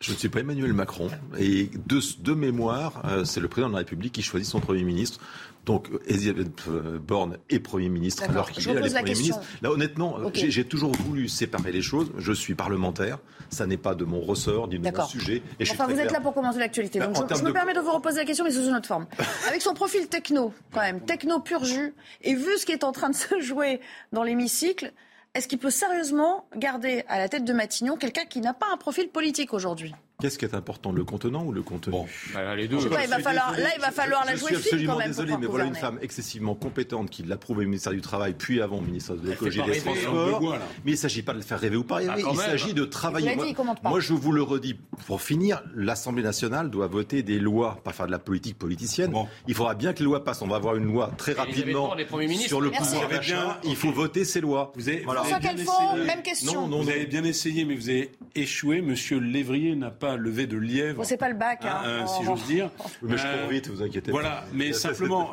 Je ne suis pas Emmanuel Macron. Et de mémoire, c'est le président de la République qui choisit son Premier ministre. Donc Elisabeth Borne est Premier ministre. D'accord. Alors qu'il est Premier ministre. Là, honnêtement, okay. J'ai toujours voulu séparer les choses. Je suis parlementaire. Ça n'est pas de mon ressort, ni de mon sujet. Et enfin, vous êtes là pour commenter l'actualité. Donc je me permets de vous reposer la question, mais sous une autre forme. Avec son profil techno, quand même, techno pur jus, et vu ce qui est en train de se jouer dans l'hémicycle, est-ce qu'il peut sérieusement garder à la tête de Matignon quelqu'un qui n'a pas un profil politique aujourd'hui ? Qu'est-ce qui est important, le contenant ou le contenu ? Bon, les deux. Il va falloir la jouer fine quand même. Je suis absolument désolé, mais voilà une femme excessivement compétente qui l'a prouvé au ministère du Travail, puis avant au ministère de l'Écologie et des Transports. Mais il ne s'agit pas de le faire rêver ou pas. Il s'agit de travailler. Moi, je vous le redis, pour finir, l'Assemblée nationale doit voter des lois, pas faire de la politique politicienne. Bon. Il faudra bien que les lois passent. On va avoir une loi très rapidement sur le pouvoir d'achat. Il faut voter ces lois. François Calfon, même question. Vous avez bien essayé, mais vous avez échoué. Monsieur Lévrier n'a pas levé de lièvre. Bon, c'est pas le bac, si j'ose dire. Mais je cours vite, vous inquiétez pas. Mais simplement,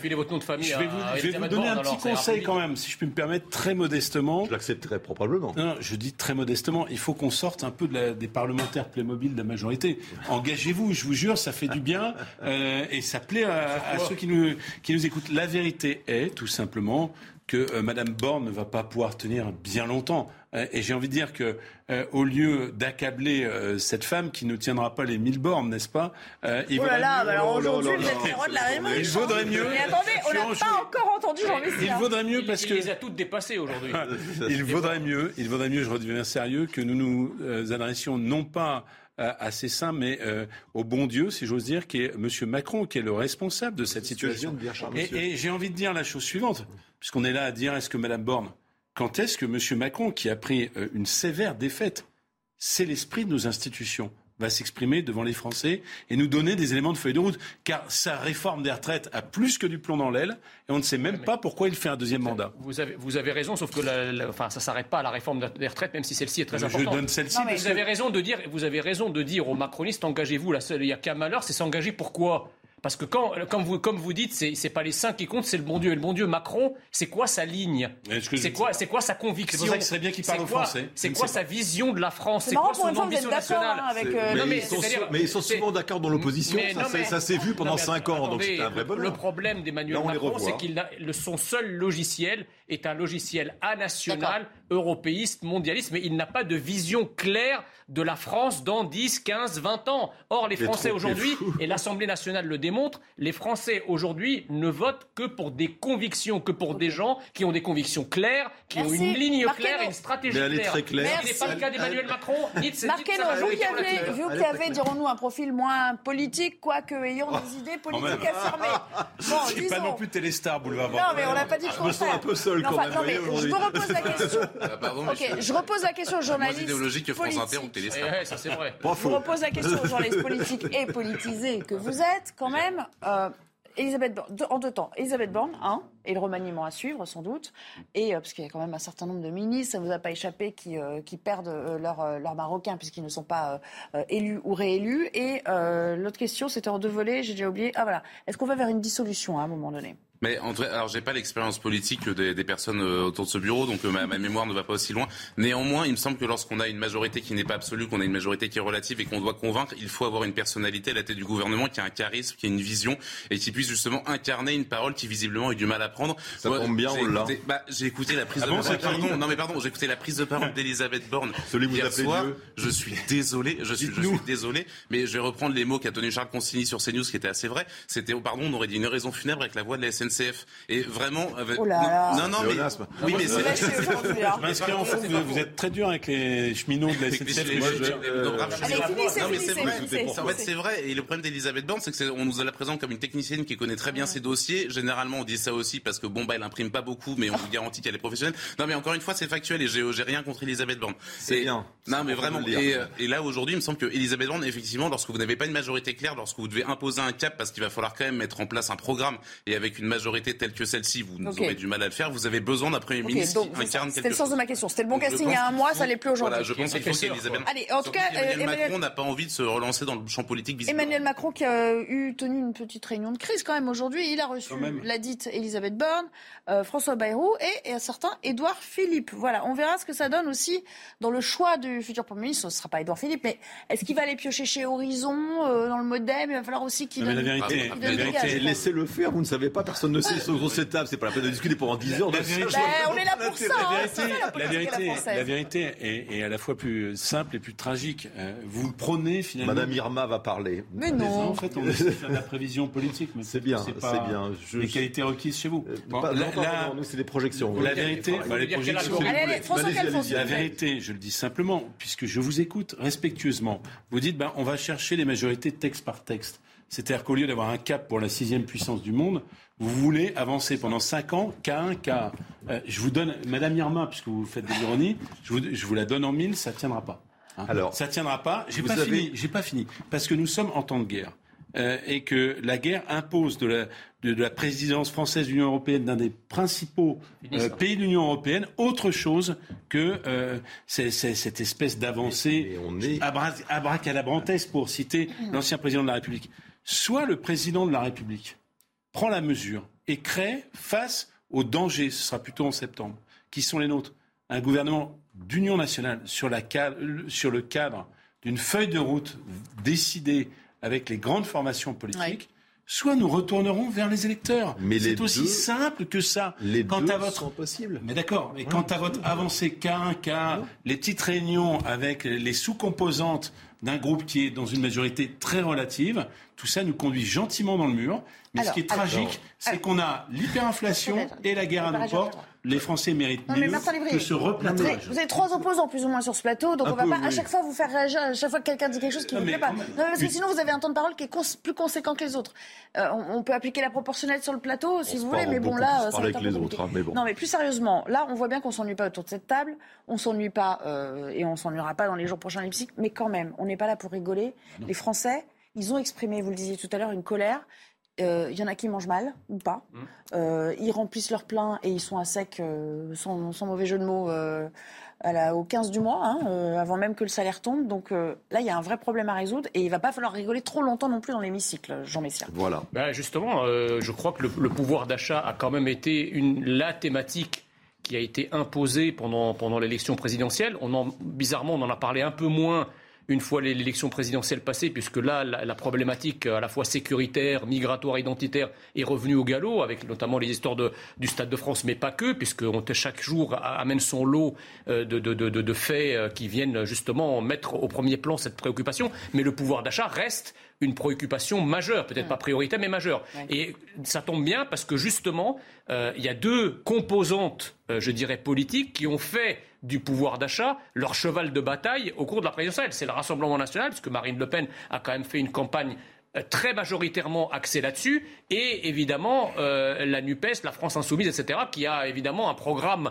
filez votre nom de famille. Je vais vous donner un petit conseil quand même, si je puis me permettre, très modestement. Je l'accepterai probablement. Non, je dis très modestement. Il faut qu'on sorte un peu des parlementaires Playmobil de la majorité. Engagez-vous, je vous jure, ça fait du bien et ça plaît à ceux qui nous écoutent. La vérité est tout simplement que Madame Borne ne va pas pouvoir tenir bien longtemps. Et j'ai envie de dire que au lieu d'accabler cette femme qui ne tiendra pas les 1000 bornes, n'est-ce pas, il vaudrait mieux. Mais attendez, on n'a pas encore entendu Jean Messiha. Il vaudrait mieux parce que il les a toutes dépassées aujourd'hui. Il vaudrait mieux, je redeviens sérieux, que nous nous adressions non pas assez sain, mais au bon Dieu, si j'ose dire, qui est M. Macron, qui est le responsable de cette situation. Et j'ai envie de dire la chose suivante, puisqu'on est là à dire, est-ce que Mme Borne, quand est-ce que M. Macron, qui a pris une sévère défaite, c'est l'esprit de nos institutions, va s'exprimer devant les Français et nous donner des éléments de feuille de route, car sa réforme des retraites a plus que du plomb dans l'aile et on ne sait même pas pourquoi il fait un deuxième mandat. Vous avez raison, sauf que ça ne s'arrête pas à la réforme des retraites, même si celle-ci est très importante. Je donne celle-ci. Non, vous avez raison de dire aux macronistes, engagez-vous. Il n'y a qu'un malheur, c'est s'engager. Pourquoi ? Parce que comme vous dites, c'est pas les saints qui comptent, c'est le bon Dieu. Et le bon Dieu Macron, c'est quoi sa ligne ? C'est quoi sa conviction ? C'est pour ça qu'il serait bien qu'il parle aux Français. C'est quoi sa vision de la France ? C'est quoi son ambition nationale ? Mais ils sont souvent d'accord dans l'opposition. Ça s'est vu pendant 5 ans. Donc c'est un vrai bonheur. Le problème d'Emmanuel Macron, c'est que son seul logiciel est un logiciel anational, européiste, mondialiste, mais il n'a pas de vision claire de la France dans 10, 15, 20 ans. Or, les Français aujourd'hui, et l'Assemblée nationale le démontre, les Français aujourd'hui ne votent que pour des convictions, que pour des gens qui ont des convictions claires, qui ont une ligne claire et une stratégie claire. Mais elle est très claire. Ce n'est pas le cas d'Emmanuel Macron. Marc Eynaud, vous qui avez, dirons-nous, un profil moins politique, quoique ayant des idées politiques affirmées. Je ne suis pas non plus Téléstar, Boulevard Voltaire. Non, mais on n'a pas dit le contraire. Je me sens un peu seul quand même. Je vous repose la question. Je repose la question aux journalistes politiques. France Inter ou Téléstar. Ça, c'est vrai. Je repose la question aux journalistes politiques et politisés que vous êtes, quand même, Elisabeth Borne, en deux temps. Elisabeth Borne, et le remaniement à suivre sans doute, et parce qu'il y a quand même un certain nombre de ministres, ça ne vous a pas échappé, qui perdent leurs Marocains puisqu'ils ne sont pas élus ou réélus. Et l'autre question, c'était en deux volets, j'ai déjà oublié. Ah voilà, est-ce qu'on va vers une dissolution à un moment donné ? Mais alors j'ai pas l'expérience politique des personnes autour de ce bureau, donc ma mémoire ne va pas aussi loin. Néanmoins, il me semble que lorsqu'on a une majorité qui n'est pas absolue, qu'on a une majorité qui est relative et qu'on doit convaincre, il faut avoir une personnalité à la tête du gouvernement qui a un charisme, qui a une vision et qui puisse justement incarner une parole qui visiblement a eu du mal à prendre. Ça tombe bien, on l'a. J'ai écouté la prise de parole. J'ai écouté la prise de parole d'Elisabeth Borne hier soir. Je suis désolé, mais je vais reprendre les mots qu'a donné Charles Consigny sur CNews, qui était assez vrai. C'était on aurait dit une raison funèbre avec la voix de la SNCF. Et vraiment... Je m'inscris en fond, vous êtes très dur avec les cheminots de la SNCF. En fait, c'est vrai. Et le problème d'Elisabeth Borne, c'est qu'on nous la présente comme une technicienne qui connaît très bien ses dossiers. Généralement, on dit ça aussi parce que elle imprime pas beaucoup, mais on vous garantit qu'elle est professionnelle. Non, mais encore une fois, c'est factuel et j'ai rien contre Elisabeth Borne. C'est bien. Non, mais vraiment. Et là, aujourd'hui, il me semble que Elisabeth Borne, effectivement, lorsque vous n'avez pas une majorité claire, lorsque vous devez imposer un cap, parce qu'il va falloir quand même mettre en place un programme, et avec une majorité telle que celle-ci, vous aurez du mal à le faire. Vous avez besoin d'un Premier ministre qui incarne quelque chose. C'était le sens de ma question. C'était le bon casting il y a un mois, ça l'est plus aujourd'hui. Voilà, je pense qu'il faut qu'Elisabeth... Allez, en tout cas, Emmanuel Macron n'a pas envie de se relancer dans le champ politique visiblement. Emmanuel Macron qui a tenu une petite réunion de crise quand même aujourd'hui. Il a reçu la dite Elisabeth Borne, François Bayrou et un certain Édouard Philippe. Voilà, on verra ce que ça donne aussi dans le choix du futur Premier ministre. Ce ne sera pas Édouard Philippe, mais est-ce qu'il va aller piocher chez Horizon, dans le Modem ? Il va falloir aussi qu'il donne... La vérité, laissez-le faire, vous ne savez pas. Personne ne sait ce gros setup, c'est pas la peine de discuter pendant 10 heures. On est là pour ça. La vérité est à la fois plus simple et plus tragique. Vous prenez finalement. Madame Irma va parler. Mais non. En fait, on essaie de faire de la prévision politique. Mais c'est bien. Les qualités requises chez vous. Nous, c'est des projections. La vérité. Les projections. François Calfon. La vérité, je le dis simplement, puisque je vous écoute respectueusement. Vous dites, on va chercher les majorités texte par texte. C'est-à-dire qu'au lieu d'avoir un cap pour la 6e puissance du monde, vous voulez avancer pendant 5 ans, cas 1, cas 1. Je vous donne, Madame Irma, puisque vous faites de l'ironie, je vous la donne en 1000, ça ne tiendra pas. Alors, ça ne tiendra pas, j'ai pas fini. Parce que nous sommes en temps de guerre. Et que la guerre impose de la présidence française de l'Union européenne, d'un des principaux pays de l'Union européenne, autre chose que cette espèce d'avancée abracadabrantesque, pour citer l'ancien président de la République. Soit le président de la République prend la mesure et crée, face aux dangers, ce sera plutôt en septembre, qui sont les nôtres, un gouvernement d'union nationale sur le cadre d'une feuille de route décidée avec les grandes formations politiques, soit nous retournerons vers les électeurs. Mais c'est aussi simple que ça. Les deux sont possibles. Mais d'accord, mais quant à votre avancée K1, K1, les petites réunions avec les sous-composantes d'un groupe qui est dans une majorité très relative, tout ça nous conduit gentiment dans le mur. Mais ce qui est tragique, c'est qu'on a l'hyperinflation et la guerre à nos portes. Les Français méritent mieux que ce replâtrage. Vous avez 3 opposants plus ou moins sur ce plateau, donc on ne va pas à chaque fois vous faire réagir, à chaque fois que quelqu'un dit quelque chose qui ne vous plaît pas. Non, parce que sinon vous avez un temps de parole qui est plus conséquent que les autres. On peut appliquer la proportionnelle sur le plateau si vous voulez, mais bon là... ça va être les autres, mais bon. Non mais plus sérieusement, là on voit bien qu'on ne s'ennuie pas autour de cette table, on ne s'ennuie pas et on ne s'ennuiera pas dans les jours prochains à l'Ipsic, mais quand même, on n'est pas là pour rigoler. Non. Les Français, ils ont exprimé, vous le disiez tout à l'heure, une colère. Il y en a qui mangent mal, ou pas. Ils remplissent leur plein et ils sont à sec, sans mauvais jeu de mots, au 15 du mois, avant même que le salaire tombe. Donc là, il y a un vrai problème à résoudre et il ne va pas falloir rigoler trop longtemps non plus dans l'hémicycle, Jean Messiha. Voilà. Justement, je crois que le pouvoir d'achat a quand même été la thématique qui a été imposée pendant l'élection présidentielle. Bizarrement, on en a parlé un peu moins une fois l'élection présidentielle passée, puisque là, la problématique à la fois sécuritaire, migratoire, identitaire est revenue au galop, avec notamment les histoires du Stade de France, mais pas que, puisque chaque jour amène son lot de faits qui viennent justement mettre au premier plan cette préoccupation. Mais le pouvoir d'achat reste une préoccupation majeure, peut-être pas prioritaire, mais majeure. Et ça tombe bien parce que justement, il y a 2 composantes, je dirais, politiques qui ont fait du pouvoir d'achat leur cheval de bataille au cours de la présidentielle. C'est le Rassemblement National, puisque Marine Le Pen a quand même fait une campagne très majoritairement axé là-dessus, et évidemment la NUPES, la France Insoumise, etc., qui a évidemment un programme,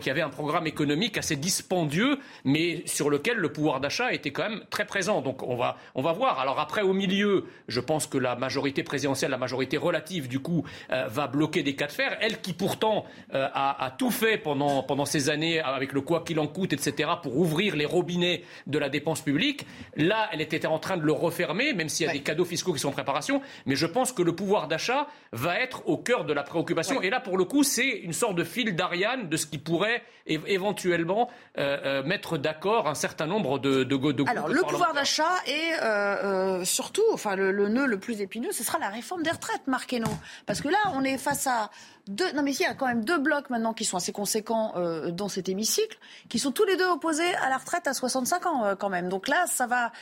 qui avait un programme économique assez dispendieux, mais sur lequel le pouvoir d'achat était quand même très présent. Donc on va voir. Alors après, au milieu, je pense que la majorité présidentielle, la majorité relative, du coup, va bloquer des cas de fer. Elle qui pourtant a tout fait pendant ces années avec le quoi qu'il en coûte, etc., pour ouvrir les robinets de la dépense publique. Là, elle était en train de le refermer, même s'il y a des cadeaux fiscaux qui sont en préparation. Mais je pense que le pouvoir d'achat va être au cœur de la préoccupation. Ouais. Et là, pour le coup, c'est une sorte de fil d'Ariane de ce qui pourrait éventuellement mettre d'accord un certain nombre de Alors, le pouvoir d'achat est surtout, enfin, le nœud le plus épineux, ce sera la réforme des retraites, Marc Eynaud. Parce que là, on est face à deux... Non, mais il y a quand même deux blocs maintenant qui sont assez conséquents dans cet hémicycle, qui sont tous les deux opposés à la retraite à 65 ans quand même. Donc là, ça va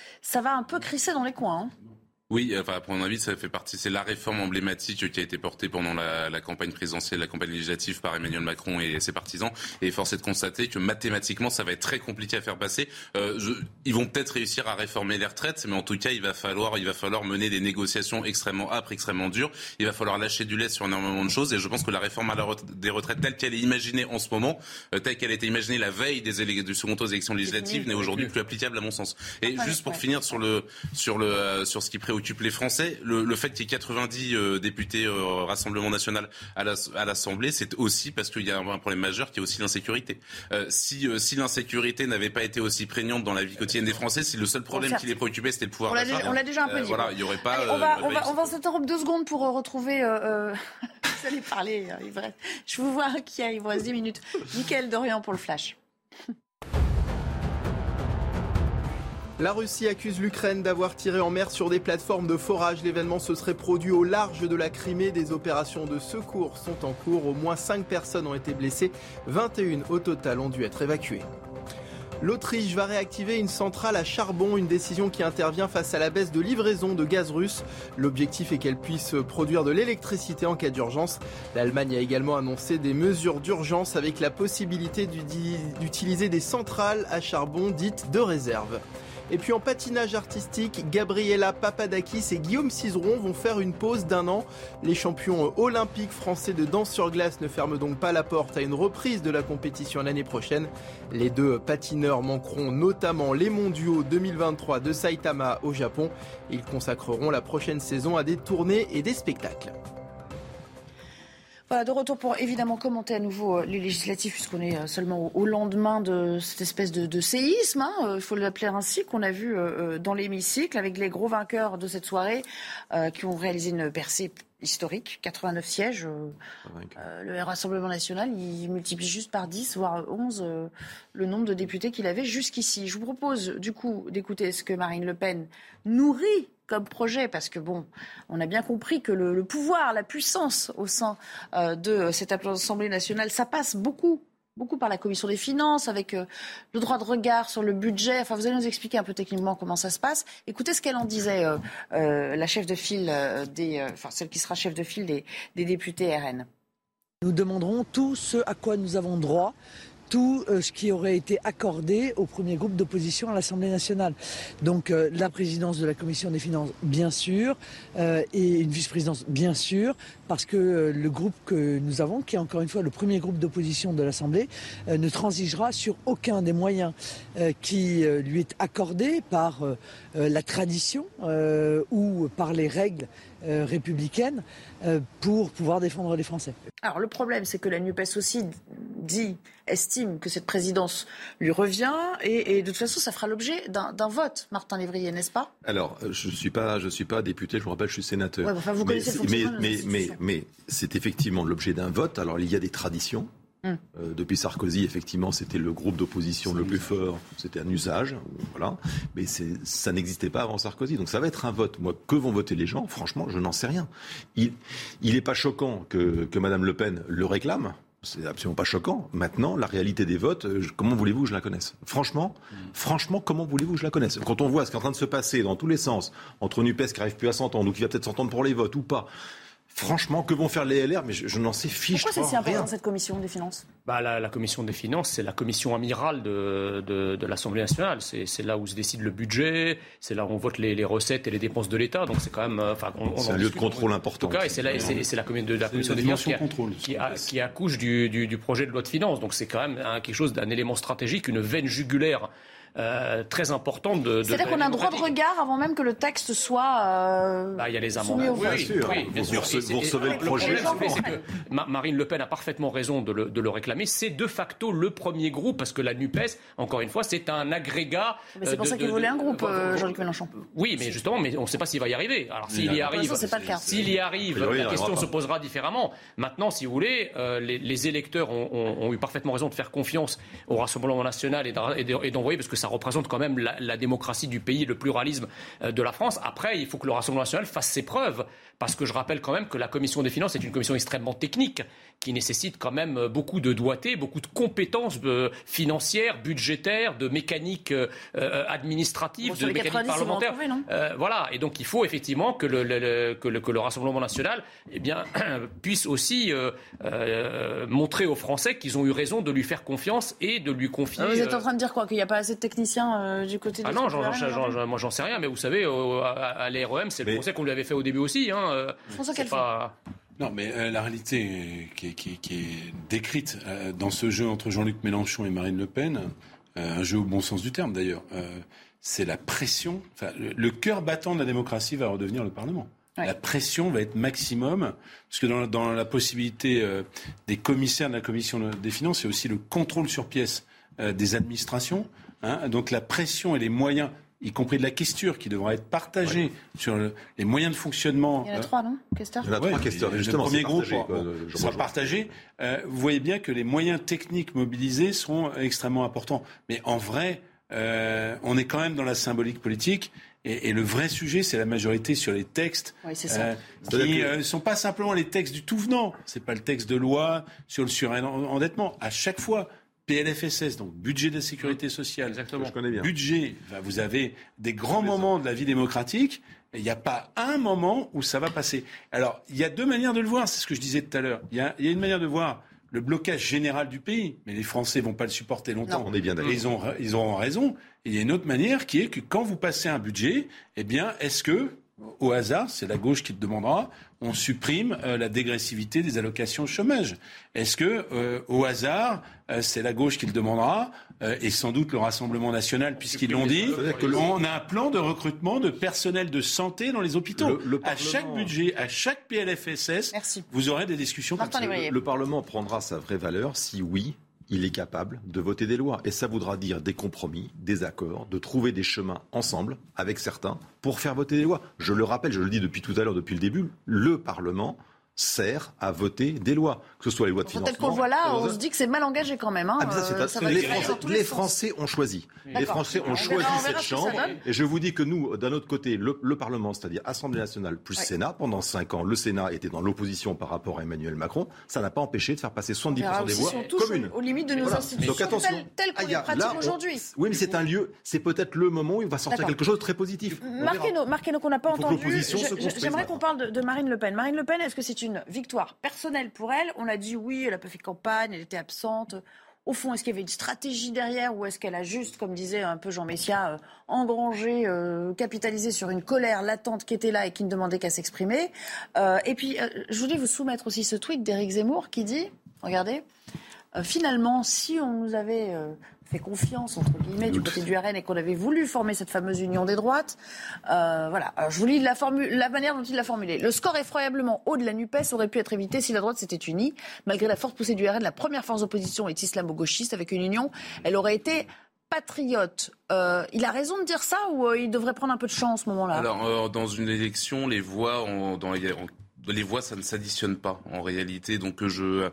un peu crisser dans les coins. Hein. Oui, enfin, à mon avis, ça fait partie. C'est la réforme emblématique qui a été portée pendant la campagne présidentielle, la campagne législative par Emmanuel Macron et ses partisans. Et force est de constater que mathématiquement, ça va être très compliqué à faire passer. Ils vont peut-être réussir à réformer les retraites, mais en tout cas, il va falloir mener des négociations extrêmement âpres, extrêmement dures. Il va falloir lâcher du lait sur énormément de choses. Et je pense que la réforme des retraites telle qu'elle est imaginée en ce moment, telle qu'elle a été imaginée la veille du second tour des élections législatives, n'est aujourd'hui plus applicable à mon sens. Et juste pour finir sur ce qui préoccupe les Français, le fait qu'il y ait 90 députés Rassemblement National à l'Assemblée, c'est aussi parce qu'il y a un problème majeur qui est aussi l'insécurité. Si l'insécurité n'avait pas été aussi prégnante dans la vie quotidienne des Français, si le seul problème qui les préoccupait c'était le pouvoir d'achat, on l'a déjà un peu dit. Voilà, il y aurait pas. Allez, on va s'interrompre 2 secondes pour retrouver. Vous allez parler, Yves. Je vous vois qu'il il vous reste 10 minutes. Mickaël Dorian pour le Flash. La Russie accuse l'Ukraine d'avoir tiré en mer sur des plateformes de forage. L'événement se serait produit au large de la Crimée. Des opérations de secours sont en cours. Au moins 5 personnes ont été blessées. 21 au total ont dû être évacuées. L'Autriche va réactiver une centrale à charbon, une décision qui intervient face à la baisse de livraison de gaz russe. L'objectif est qu'elle puisse produire de l'électricité en cas d'urgence. L'Allemagne a également annoncé des mesures d'urgence avec la possibilité d'utiliser des centrales à charbon dites de réserve. Et puis en patinage artistique, Gabriela Papadakis et Guillaume Cizeron vont faire une pause d'1 an. Les champions olympiques français de danse sur glace ne ferment donc pas la porte à une reprise de la compétition l'année prochaine. Les 2 patineurs manqueront notamment les mondiaux 2023 de Saitama au Japon. Ils consacreront la prochaine saison à des tournées et des spectacles. Voilà, de retour pour évidemment commenter à nouveau les législatives, puisqu'on est seulement au lendemain de cette espèce de séisme, faut l'appeler ainsi, qu'on a vu dans l'hémicycle, avec les gros vainqueurs de cette soirée qui ont réalisé une percée historique, 89 sièges. Le Rassemblement National, il multiplie juste par 10, voire 11 le nombre de députés qu'il avait jusqu'ici. Je vous propose du coup d'écouter ce que Marine Le Pen nourrit comme projet, parce que bon, on a bien compris que le pouvoir, la puissance au sein de cette Assemblée nationale, ça passe beaucoup par la Commission des finances, avec le droit de regard sur le budget. Enfin, vous allez nous expliquer un peu techniquement comment ça se passe. Écoutez ce qu'elle en disait, la chef de file celle qui sera chef de file des députés RN. Nous demanderons tout ce à quoi nous avons droit, tout ce qui aurait été accordé au premier groupe d'opposition à l'Assemblée nationale. Donc la présidence de la Commission des finances, bien sûr, et une vice-présidence, bien sûr, parce que le groupe que nous avons, qui est encore une fois le premier groupe d'opposition de l'Assemblée, ne transigera sur aucun des moyens qui lui est accordé par la tradition ou par les règles républicaine pour pouvoir défendre les Français. Alors le problème, c'est que la NUPES aussi estime que cette présidence lui revient et de toute façon, ça fera l'objet d'un vote, Martin Lévrier, n'est-ce pas ? Alors, je suis pas député, je vous rappelle, je suis sénateur. Ouais, enfin, vous connaissez fonctionnement de l'institution. Mais c'est effectivement l'objet d'un vote. Alors, il y a des traditions. Depuis Sarkozy, effectivement, c'était le groupe d'opposition le plus fort. C'était un usage, voilà. Mais ça n'existait pas avant Sarkozy. Donc ça va être un vote. Moi, que vont voter les gens ? Franchement, je n'en sais rien. Il n'est pas choquant que Madame Le Pen le réclame. C'est absolument pas choquant. Maintenant, la réalité des votes, comment voulez-vous que je la connaisse ? Franchement, comment voulez-vous que je la connaisse ? Quand on voit ce qui est en train de se passer dans tous les sens, entre NUPES qui n'arrive plus à s'entendre ou qui va peut-être s'entendre pour les votes ou pas, Franchement, que vont faire les LR ? Mais je n'en sais fiche. Pourquoi c'est si important cette commission des finances ? Bah, la commission des finances, c'est la commission amirale de l'Assemblée nationale. C'est là où se décide le budget, c'est là où on vote les recettes et les dépenses de l'État. Donc c'est quand même, c'est un lieu de contrôle important. En tout cas, et c'est la commission des finances qui accouche du projet de loi de finances. Donc c'est quand même quelque chose d'un élément stratégique, une veine jugulaire. Très importante. C'est-à-dire qu'on a un droit de regard avant même que le texte soit. Il y a les amendes. Bien sûr. Vous recevez le projet. Marine Le Pen a parfaitement raison de le réclamer. C'est de facto le premier groupe, parce que la NUPES, encore une fois, c'est un agrégat. Mais c'est pour ça qu'il voulait un groupe, Jean-Luc Mélenchon. Oui, mais justement, on ne sait pas s'il va y arriver. Alors s'il y arrive, la question se posera différemment. Maintenant, si vous voulez, les électeurs ont eu parfaitement raison de faire confiance au Rassemblement National et d'envoyer, parce que ça représente quand même la démocratie du pays, le pluralisme de la France. Après, il faut que le Rassemblement national fasse ses preuves, parce que je rappelle quand même que la commission des finances est une commission extrêmement technique, qui nécessite quand même beaucoup de doigté, beaucoup de compétences financières, budgétaires, de mécanique administrative, de mécanique parlementaire. Et donc il faut effectivement que le Rassemblement national puisse aussi montrer aux Français qu'ils ont eu raison de lui faire confiance et de lui confier... Vous êtes en train de dire quoi ? Qu'il n'y a pas assez de techniciens du côté des... Moi j'en sais rien, mais vous savez, à l'REM, c'est le conseil qu'on lui avait fait au début aussi. François Calfon. Non, mais la réalité qui est décrite dans ce jeu entre Jean-Luc Mélenchon et Marine Le Pen, un jeu au bon sens du terme d'ailleurs, c'est la pression. Le cœur battant de la démocratie va redevenir le Parlement. Ouais. La pression va être maximum, parce que dans la possibilité des commissaires de la commission des finances, c'est aussi le contrôle sur pièce des administrations. Donc la pression et les moyens, y compris de la questure, qui devra être partagée sur les moyens de fonctionnement. Il y en a trois, non ? Questeur ? Il y en a trois questeurs. Le premier groupe sera partagé. Vous voyez bien que les moyens techniques mobilisés seront extrêmement importants. Mais en vrai, on est quand même dans la symbolique politique. Et le vrai sujet, c'est la majorité sur les textes qui ne sont pas simplement les textes du tout venant. Ce n'est pas le texte de loi sur le surendettement. À chaque fois, PLFSS, donc budget de la sécurité sociale. Exactement. Je connais bien. Budget, vous avez des grands moments de la vie démocratique, il n'y a pas un moment où ça va passer. Alors, il y a deux manières de le voir, c'est ce que je disais tout à l'heure. Il y a une manière de voir le blocage général du pays, mais les Français ne vont pas le supporter longtemps. Non, on est bien d'accord. Ils auront raison. Et il y a une autre manière qui est que quand vous passez un budget, est-ce que, au hasard, c'est la gauche qui le demandera, on supprime la dégressivité des allocations chômage. Est-ce que, au hasard, c'est la gauche qui le demandera, et sans doute le Rassemblement National, puisqu'ils l'ont dit, on a un plan de recrutement de personnel de santé dans les hôpitaux. À chaque budget, à chaque PLFSS, vous aurez des discussions comme ça. Le Parlement prendra sa vraie valeur si, oui, il est capable de voter des lois. Et ça voudra dire des compromis, des accords, de trouver des chemins ensemble, avec certains, pour faire voter des lois. Je le rappelle, je le dis depuis tout à l'heure, depuis le début, le Parlement sert à voter des lois, que ce soit les lois de financement. Peut-être qu'on voit là, on se dit que c'est mal engagé quand même. Les Français ont choisi. Les Français ont choisi cette chambre. Et je vous dis que nous, d'un autre côté, le Parlement, c'est-à-dire Assemblée nationale plus Sénat, pendant 5 ans, le Sénat était dans l'opposition par rapport à Emmanuel Macron. Ça n'a pas empêché de faire passer 70% des voix communes. Aux limites de nos institutions telles qu'on les pratique aujourd'hui. Oui, mais c'est un lieu, c'est peut-être le moment où il va sortir quelque chose de très positif. Marc Eynaud, qu'on n'a pas entendu. J'aimerais qu'on parle de Marine Le Pen. Marine Le Pen, est-ce que c'est une victoire personnelle pour elle? On a dit oui, elle a pas fait campagne, elle était absente. Au fond, est-ce qu'il y avait une stratégie derrière ou est-ce qu'elle a juste, comme disait un peu Jean Messiha, engrangé, capitalisé sur une colère latente qui était là et qui ne demandait qu'à s'exprimer? Et puis, je voulais vous soumettre aussi ce tweet d'Éric Zemmour qui dit, regardez, finalement, si on nous avait fait confiance, entre guillemets, du côté du RN et qu'on avait voulu former cette fameuse union des droites, Alors, je vous lis la manière dont il l'a formulée. Le score effroyablement haut de la NUPES aurait pu être évité si la droite s'était unie. Malgré la forte poussée du RN, la première force d'opposition est islamo-gauchiste. Avec une union, elle aurait été patriote. Il a raison de dire ça ou il devrait prendre un peu de champ en ce moment-là ? Alors, dans une élection, les voix les voix, ça ne s'additionne pas en réalité, donc je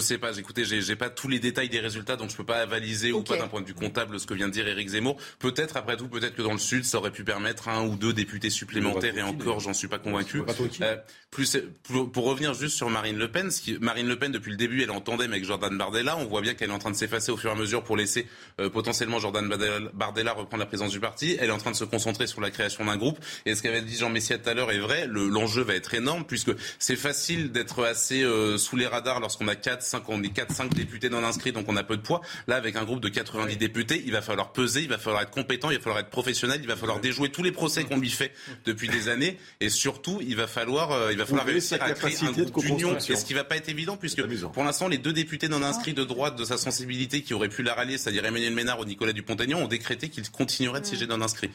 sais pas. Écoutez, j'ai pas tous les détails des résultats, donc je peux pas avaliser ou pas d'un point de vue comptable ce que vient de dire Éric Zemmour. Peut-être après tout, peut-être que dans le Sud, ça aurait pu permettre 1 ou 2 députés supplémentaires. Et encore, j'en suis pas convaincu. Pour revenir juste sur Marine Le Pen, Marine Le Pen depuis le début, elle est en tandem avec Jordan Bardella. On voit bien qu'elle est en train de s'effacer au fur et à mesure pour laisser potentiellement Jordan Bardella reprendre la présidence du parti. Elle est en train de se concentrer sur la création d'un groupe. Et ce qu'avait dit Jean Messiha tout à l'heure est vrai. L'enjeu va être énorme. Puisque puisque c'est facile d'être assez sous les radars lorsqu'on a 4-5 députés non inscrits, donc on a peu de poids. Là, avec un groupe de 90 députés, il va falloir peser, il va falloir être compétent, il va falloir être professionnel, il va falloir déjouer tous les procès qu'on lui fait depuis des années, et surtout, il va falloir réussir à créer un groupe d'union, et ce qui va pas être évident, puisque pour l'instant, les deux députés non inscrits de droite de sa sensibilité qui auraient pu la rallier, c'est-à-dire Emmanuel Ménard ou Nicolas Dupont-Aignan, ont décrété qu'ils continueraient de siéger non inscrits.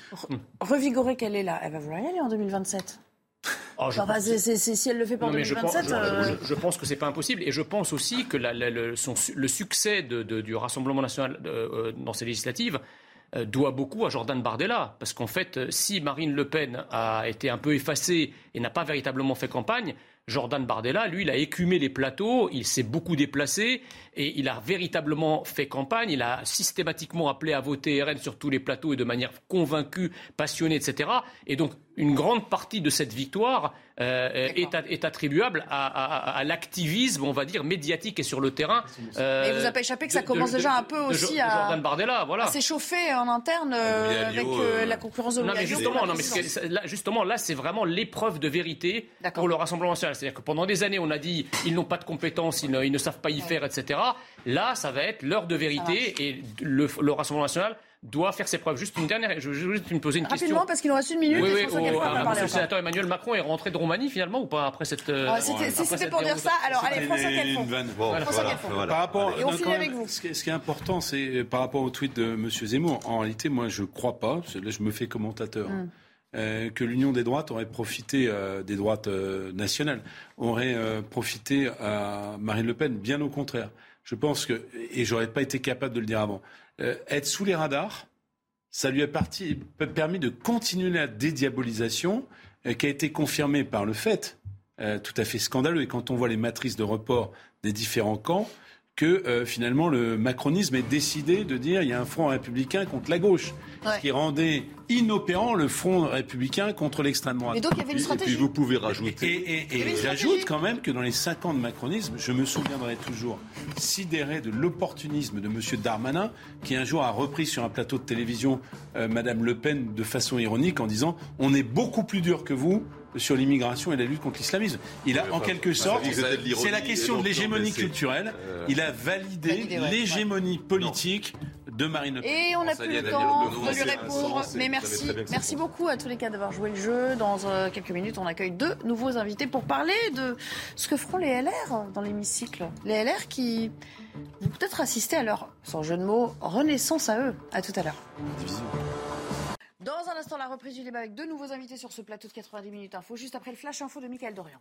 Revigorée qu'elle est là, elle va vouloir y aller en 2027. Si elle le fait pas en 2027... Je pense que c'est pas impossible. Et je pense aussi que le succès du Rassemblement National dans ces législatives doit beaucoup à Jordan Bardella. Parce qu'en fait, si Marine Le Pen a été un peu effacée et n'a pas véritablement fait campagne, Jordan Bardella, lui, il a écumé les plateaux, il s'est beaucoup déplacé et il a véritablement fait campagne. Il a systématiquement appelé à voter RN sur tous les plateaux et de manière convaincue, passionnée, etc. Et donc, une grande partie de cette victoire est attribuable à l'activisme, on va dire, médiatique et sur le terrain. Mais il vous a pas échappé que ça commence déjà un peu aussi à s'échauffer en interne avec la concurrence de l'Ouliadio. Justement, là, c'est vraiment l'épreuve de vérité pour le Rassemblement national. C'est-à-dire que pendant des années, on a dit ils n'ont pas de compétences, ils ne savent pas y faire, etc. Là, ça va être l'heure de vérité et le Rassemblement national doit faire ses preuves. Juste une dernière, je vais juste me poser une question. Rapidement, parce qu'il nous reste une minute. Le sénateur Emmanuel Macron est rentré de Roumanie, finalement, ou pas, après cette... C'était pour dire ça. Alors, allez, François Calfon. Et on finit avec vous. Ce qui est important, c'est par rapport au tweet de M. Zemmour. En réalité, moi, je ne crois pas, là, je me fais commentateur, que l'union des droites aurait profité, des droites nationales, aurait profité à Marine Le Pen. Bien au contraire. Je pense que, et je n'aurais pas été capable de le dire avant, être sous les radars, ça lui a permis de continuer la dédiabolisation qui a été confirmée par le fait tout à fait scandaleux. Et quand on voit les matrices de report des différents camps, que finalement le macronisme est décidé de dire il y a un front républicain contre la gauche, ce qui rendait inopérant le front républicain contre l'extrême droite. Et donc il y avait une stratégie. Et puis vous pouvez rajouter. Et j'ajoute quand même que dans les 5 ans de macronisme, je me souviendrai toujours sidéré de l'opportunisme de M. Darmanin, qui un jour a repris sur un plateau de télévision Mme Le Pen de façon ironique en disant « On est beaucoup plus dur que vous ». Sur l'immigration et la lutte contre l'islamisme. Il a, en quelque sorte, c'est la question de l'hégémonie culturelle, il a validé l'hégémonie politique de Marine Le Pen. Et on n'a plus le temps de lui répondre, mais merci beaucoup à tous les cas d'avoir joué le jeu. Dans quelques minutes, on accueille 2 nouveaux invités pour parler de ce que feront les LR dans l'hémicycle. Les LR qui vont peut-être assister à leur, sans jeu de mots, renaissance à eux. À tout à l'heure. Dans un instant, la reprise du débat avec 2 nouveaux invités sur ce plateau de 90 minutes info, juste après le flash info de Michael Dorian.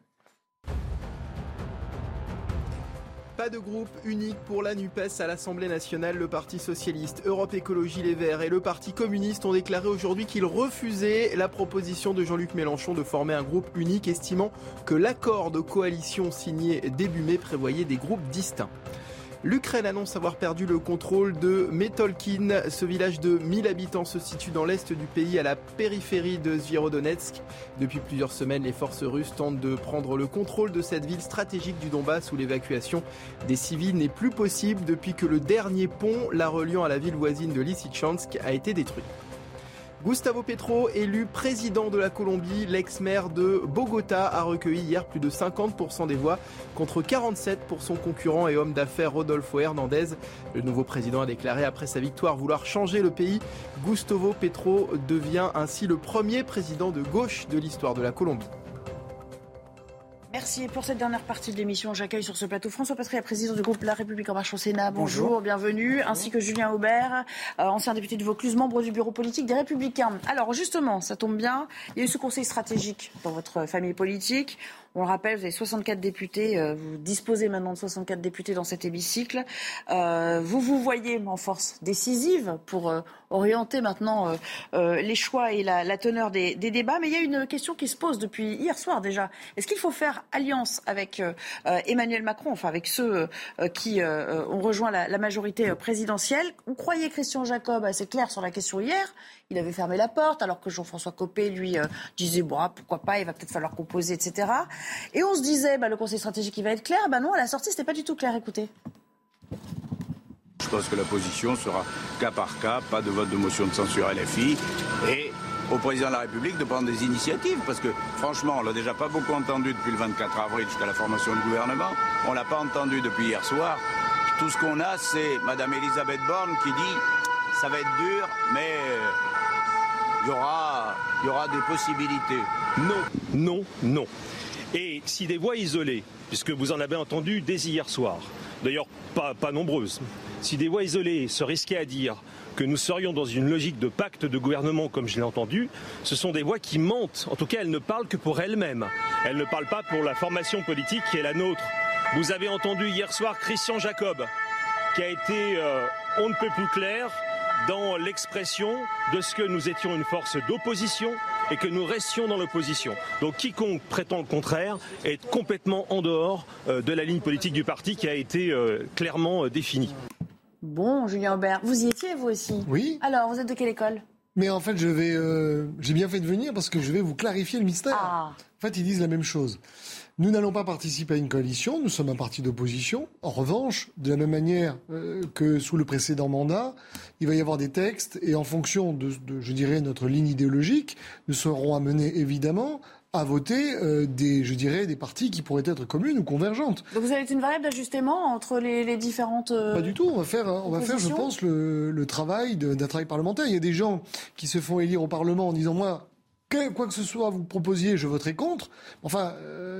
Pas de groupe unique pour la NUPES à l'Assemblée nationale. Le Parti Socialiste, Europe Écologie Les Verts et le Parti Communiste ont déclaré aujourd'hui qu'ils refusaient la proposition de Jean-Luc Mélenchon de former un groupe unique, estimant que l'accord de coalition signé début mai prévoyait des groupes distincts. L'Ukraine annonce avoir perdu le contrôle de Metolkine. Ce village de 1000 habitants se situe dans l'est du pays, à la périphérie de Svierodonetsk. Depuis plusieurs semaines, les forces russes tentent de prendre le contrôle de cette ville stratégique du Donbass, où l'évacuation des civils n'est plus possible depuis que le dernier pont la reliant à la ville voisine de Lysychansk a été détruit. Gustavo Petro, élu président de la Colombie, l'ex-maire de Bogota, a recueilli hier plus de 50% des voix contre 47% pour son concurrent et homme d'affaires Rodolfo Hernandez. Le nouveau président a déclaré après sa victoire vouloir changer le pays. Gustavo Petro devient ainsi le premier président de gauche de l'histoire de la Colombie. Merci. Et pour cette dernière partie de l'émission, j'accueille sur ce plateau François Passery, président du groupe La République En Marche au Sénat. Bonjour, bienvenue. Bonjour. Ainsi que Julien Aubert, ancien député de Vaucluse, membre du bureau politique des Républicains. Alors justement, ça tombe bien, il y a eu ce conseil stratégique dans votre famille politique. On le rappelle, vous avez 64 députés, vous disposez maintenant de 64 députés dans cet hémicycle. Vous vous voyez en force décisive pour orienter maintenant les choix et la teneur des débats. Mais il y a une question qui se pose depuis hier soir déjà. Est-ce qu'il faut faire alliance avec Emmanuel Macron, enfin avec ceux qui ont rejoint la majorité présidentielle? On croyait Christian Jacob assez clair sur la question hier. Il avait fermé la porte, alors que Jean-François Copé, lui, disait pourquoi pas, il va peut-être falloir composer, etc. Et on se disait, le conseil stratégique, il va être clair. Non, à la sortie, c'était pas du tout clair. Écoutez. Je pense que la position sera cas par cas, pas de vote de motion de censure LFI. Et au président de la République de prendre des initiatives, parce que franchement, on l'a déjà pas beaucoup entendu depuis le 24 avril jusqu'à la formation du gouvernement, on l'a pas entendu depuis hier soir. Tout ce qu'on a, c'est Madame Elisabeth Borne qui dit « ça va être dur, mais il y aura des possibilités ». Non, non, non. Et si des voix isolées, puisque vous en avez entendu dès hier soir, d'ailleurs pas nombreuses, si des voix isolées se risquaient à dire que nous serions dans une logique de pacte de gouvernement, comme je l'ai entendu, ce sont des voix qui mentent. En tout cas, elles ne parlent que pour elles-mêmes. Elles ne parlent pas pour la formation politique qui est la nôtre. Vous avez entendu hier soir Christian Jacob, qui a été on ne peut plus clair dans l'expression de ce que nous étions une force d'opposition et que nous restions dans l'opposition. Donc quiconque prétend le contraire est complètement en dehors de la ligne politique du parti qui a été clairement définie. Bon, Julien Aubert, vous y étiez vous aussi? Oui. Alors, vous êtes de quelle école? Mais en fait, j'ai bien fait de venir parce que je vais vous clarifier le mystère. Ah. En fait, ils disent la même chose. Nous n'allons pas participer à une coalition, nous sommes un parti d'opposition. En revanche, de la même manière que sous le précédent mandat, il va y avoir des textes et en fonction de je dirais, notre ligne idéologique, nous serons amenés évidemment à voter des parties qui pourraient être communes ou convergentes. Donc vous avez une variable d'ajustement entre les différentes Pas du tout, on va faire je pense, le travail d'un travail parlementaire. Il y a des gens qui se font élire au Parlement en disant « moi, quoi que ce soit vous proposiez, je voterai contre ». Enfin,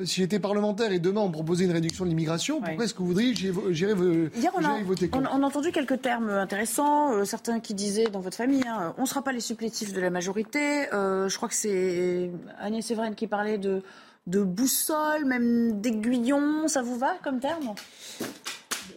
si j'étais parlementaire et demain on proposait une réduction de l'immigration, pourquoi est-ce que vous voudriez j'irais voter contre? On a entendu quelques termes intéressants, certains qui disaient dans votre famille, hein, on ne sera pas les supplétifs de la majorité, je crois que c'est Agnès Séverine qui parlait de boussole, même d'aiguillon, ça vous va comme terme?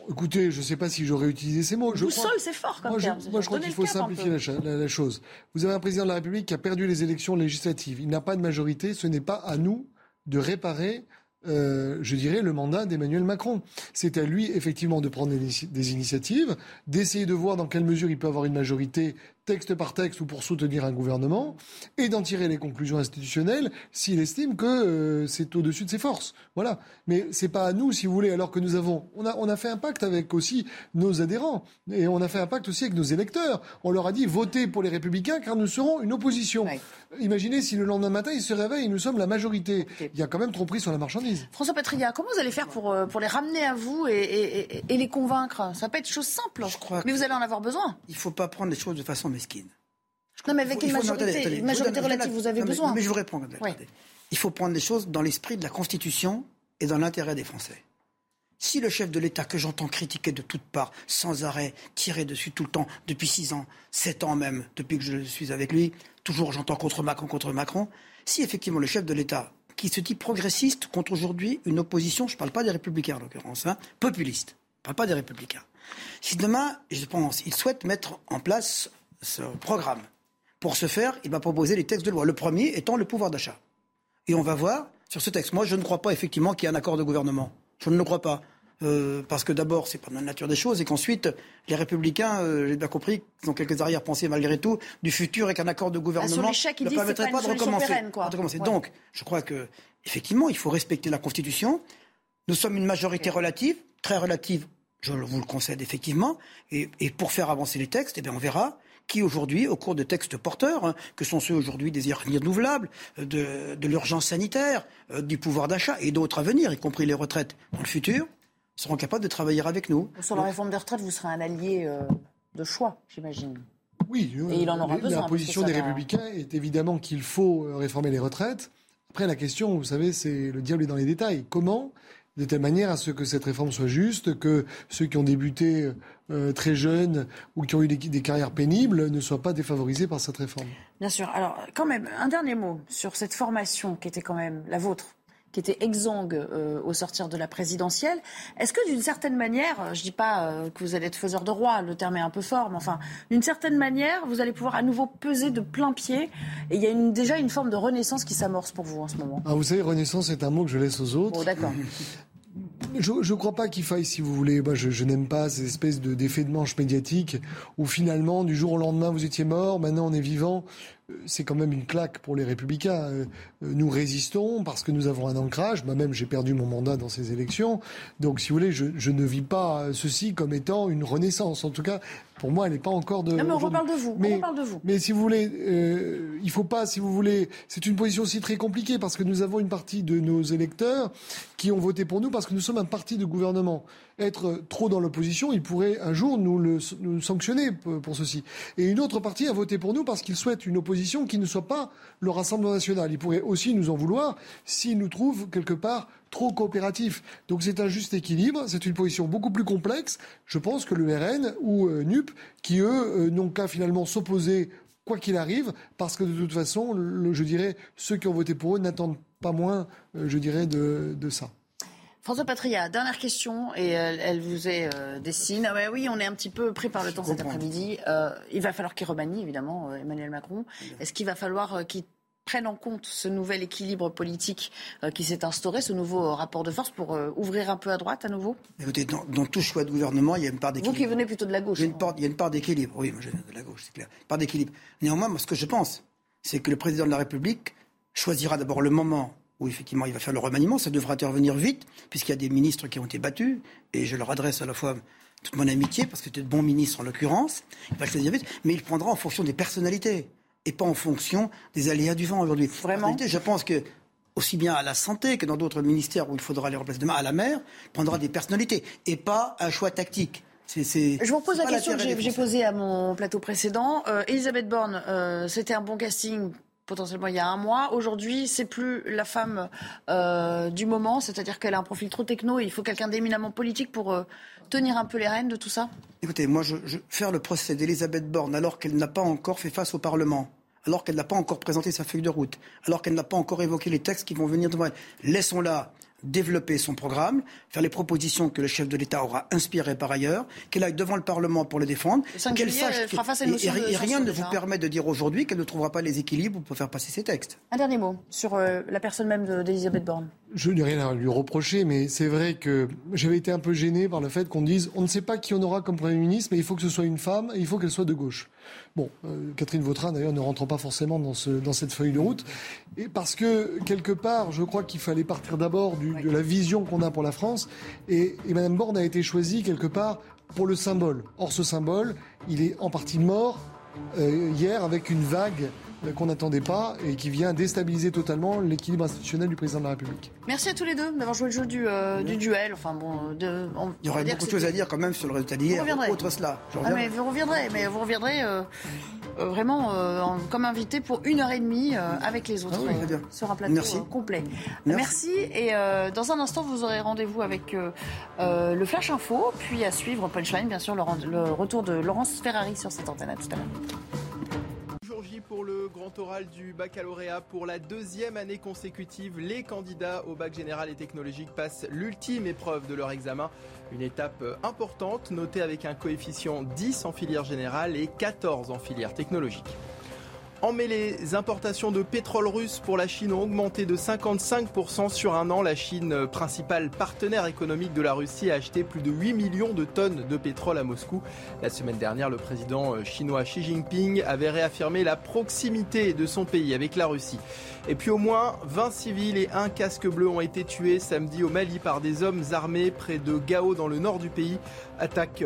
Écoutez, je ne sais pas si j'aurais utilisé ces mots. C'est fort comme terme. Moi, je crois qu'il faut simplifier la chose. Vous avez un président de la République qui a perdu les élections législatives. Il n'a pas de majorité. Ce n'est pas à nous de réparer, le mandat d'Emmanuel Macron. C'est à lui, effectivement, de prendre des initiatives, d'essayer de voir dans quelle mesure il peut avoir une majorité texte par texte ou pour soutenir un gouvernement, et d'en tirer les conclusions institutionnelles s'il estime que c'est au-dessus de ses forces. Voilà. Mais c'est pas à nous, si vous voulez, alors que nous avons... On a fait un pacte avec aussi nos adhérents, et on a fait un pacte aussi avec nos électeurs. On leur a dit, votez pour les Républicains, car nous serons une opposition. Ouais. Imaginez si le lendemain matin, ils se réveillent et nous sommes la majorité. Okay. Il y a quand même tromperie sur la marchandise. François Patriat, comment vous allez faire pour les ramener à vous et les convaincre? Ça peut être chose simple, je crois, mais vous allez en avoir besoin. Il ne faut pas prendre les choses de façon... Non, mais avec une majorité relative, vous avez besoin. Mais je vous réponds. Ouais. Il faut prendre les choses dans l'esprit de la Constitution et dans l'intérêt des Français. Si le chef de l'État, que j'entends critiquer de toutes parts, sans arrêt, tirer dessus tout le temps, depuis 6 ans, 7 ans même, depuis que je suis avec lui, toujours j'entends contre Macron, si effectivement le chef de l'État, qui se dit progressiste, contre aujourd'hui une opposition, je ne parle pas des Républicains en l'occurrence, hein, populiste, je ne parle pas des Républicains. Si demain, je pense, il souhaite mettre en place ce programme. Pour ce faire, il va proposer les textes de loi. Le premier étant le pouvoir d'achat. Et on va voir sur ce texte. Moi, je ne crois pas effectivement qu'il y ait un accord de gouvernement. Je ne le crois pas. Parce que d'abord, c'est pas dans la nature des choses. Et qu'ensuite, les Républicains, j'ai bien compris, ils ont quelques arrière-pensées malgré tout, du futur et qu'un accord de gouvernement ne permettrait pas de recommencer. Ouais. Donc, je crois que effectivement, il faut respecter la Constitution. Nous sommes une majorité relative, très relative, je vous le concède effectivement. Et pour faire avancer les textes, eh bien, on verra qui aujourd'hui, au cours de textes porteurs, hein, que sont ceux aujourd'hui des énergies renouvelables, de l'urgence sanitaire, du pouvoir d'achat et d'autres à venir, y compris les retraites dans le futur, seront capables de travailler avec nous. Sur la réforme des retraites, vous serez un allié de choix, j'imagine. Oui, et il en aura besoin, la position des Républicains est évidemment qu'il faut réformer les retraites. Après, la question, vous savez, c'est le diable est dans les détails. Comment ? De telle manière à ce que cette réforme soit juste, que ceux qui ont débuté très jeunes ou qui ont eu des carrières pénibles ne soient pas défavorisés par cette réforme. Bien sûr. Alors, quand même, un dernier mot sur cette formation qui était quand même la vôtre, qui était exsangue au sortir de la présidentielle. Est-ce que d'une certaine manière, je ne dis pas que vous allez être faiseur de roi, le terme est un peu fort, mais enfin, d'une certaine manière, vous allez pouvoir à nouveau peser de plein pied. Et il y a déjà une forme de renaissance qui s'amorce pour vous en ce moment. Ah, vous savez, renaissance est un mot que je laisse aux autres. Bon, d'accord. Je ne crois pas qu'il faille, si vous voulez, moi je n'aime pas ces espèces d'effets de manche médiatiques où finalement, du jour au lendemain, vous étiez mort, maintenant on est vivant. c'est quand même une claque pour les Républicains. Nous résistons parce que nous avons un ancrage. Moi-même, j'ai perdu mon mandat dans ces élections. Donc, si vous voulez, je ne vis pas ceci comme étant une renaissance. En tout cas, pour moi, elle n'est pas encore de... Non, mais on reparle de vous. Mais si vous voulez, il ne faut pas, si vous voulez... C'est une position aussi très compliquée parce que nous avons une partie de nos électeurs qui ont voté pour nous parce que nous sommes un parti de gouvernement. Être trop dans l'opposition, ils pourraient un jour nous sanctionner pour ceci. Et une autre partie a voté pour nous parce qu'ils souhaitent une opposition qui ne soit pas le Rassemblement National. Ils pourraient aussi nous en vouloir s'ils nous trouvent quelque part trop coopératifs. Donc c'est un juste équilibre, c'est une position beaucoup plus complexe, je pense, que le RN ou NUPES, qui eux n'ont qu'à finalement s'opposer quoi qu'il arrive, parce que de toute façon, je dirais, ceux qui ont voté pour eux n'attendent pas moins, je dirais, de ça. François Patria, dernière question, et elle vous est dessine. Ah bah oui, on est un petit peu pris par le temps cet après-midi. Il va falloir qu'il remanie, évidemment, Emmanuel Macron. Est-ce qu'il va falloir qu'il prenne en compte ce nouvel équilibre politique qui s'est instauré, ce nouveau rapport de force, pour ouvrir un peu à droite à nouveau? Écoutez, dans tout choix de gouvernement, il y a une part d'équilibre. Vous qui venez plutôt de la gauche. Il y a une part d'équilibre. Oui, moi je viens de la gauche, c'est clair. Une part d'équilibre. Néanmoins, moi, ce que je pense, c'est que le président de la République choisira d'abord le moment où effectivement il va faire le remaniement. Ça devra intervenir vite, puisqu'il y a des ministres qui ont été battus, et je leur adresse à la fois toute mon amitié, parce que c'était de bons ministres en l'occurrence. Il va choisir vite, mais il prendra en fonction des personnalités, et pas en fonction des aléas du vent aujourd'hui. Vraiment. Je pense que, aussi bien à la santé que dans d'autres ministères où il faudra les remplacer demain, à la mer, il prendra des personnalités, et pas un choix tactique. Je vous repose la question que j'ai posée à mon plateau précédent. Elisabeth Borne, c'était un bon casting potentiellement il y a un mois. Aujourd'hui, c'est plus la femme du moment, c'est-à-dire qu'elle a un profil trop techno et il faut quelqu'un d'éminemment politique pour tenir un peu les rênes de tout ça. Écoutez, moi, faire le procès d'Elisabeth Borne alors qu'elle n'a pas encore fait face au Parlement, alors qu'elle n'a pas encore présenté sa feuille de route, alors qu'elle n'a pas encore évoqué les textes qui vont venir devant elle, laissons-la développer son programme, faire les propositions que le chef de l'État aura inspirées par ailleurs, qu'elle aille devant le Parlement pour le défendre, qu'elle sache et rien ne vous permet de dire aujourd'hui qu'elle ne trouvera pas les équilibres pour faire passer ses textes. Un dernier mot sur la personne même d'Elisabeth Borne. Je n'ai rien à lui reprocher, mais c'est vrai que j'avais été un peu gêné par le fait qu'on dise on ne sait pas qui on aura comme Premier ministre, mais il faut que ce soit une femme et il faut qu'elle soit de gauche. Bon, Catherine Vautrin d'ailleurs ne rentre pas forcément dans cette feuille de route, et parce que quelque part je crois qu'il fallait partir d'abord de la vision qu'on a pour la France, et Madame Borne a été choisie quelque part pour le symbole. Or ce symbole, il est en partie mort hier avec une vague qu'on n'attendait pas et qui vient déstabiliser totalement l'équilibre institutionnel du président de la République. Merci à tous les deux d'avoir joué le jeu du duel. Enfin bon, il y aurait beaucoup de choses à dire quand même sur le résultat d'hier. Autre cela. Vous reviendrez vraiment comme invité pour 1h30 avec les autres sur un plateau complet. Merci. Et dans un instant, vous aurez rendez-vous avec le Flash Info, puis à suivre Punchline, bien sûr, le retour de Laurence Ferrari sur cette antenne. À tout à l'heure. Pour le grand oral du baccalauréat, pour la 2e année consécutive, les candidats au bac général et technologique passent l'ultime épreuve de leur examen. Une étape importante, notée avec un coefficient 10 en filière générale et 14 en filière technologique. En mai, les importations de pétrole russe pour la Chine ont augmenté de 55% sur un an. La Chine, principale partenaire économique de la Russie, a acheté plus de 8 millions de tonnes de pétrole à Moscou. La semaine dernière, le président chinois Xi Jinping avait réaffirmé la proximité de son pays avec la Russie. Et puis au moins 20 civils et un casque bleu ont été tués samedi au Mali par des hommes armés près de Gao dans le nord du pays. Attaque.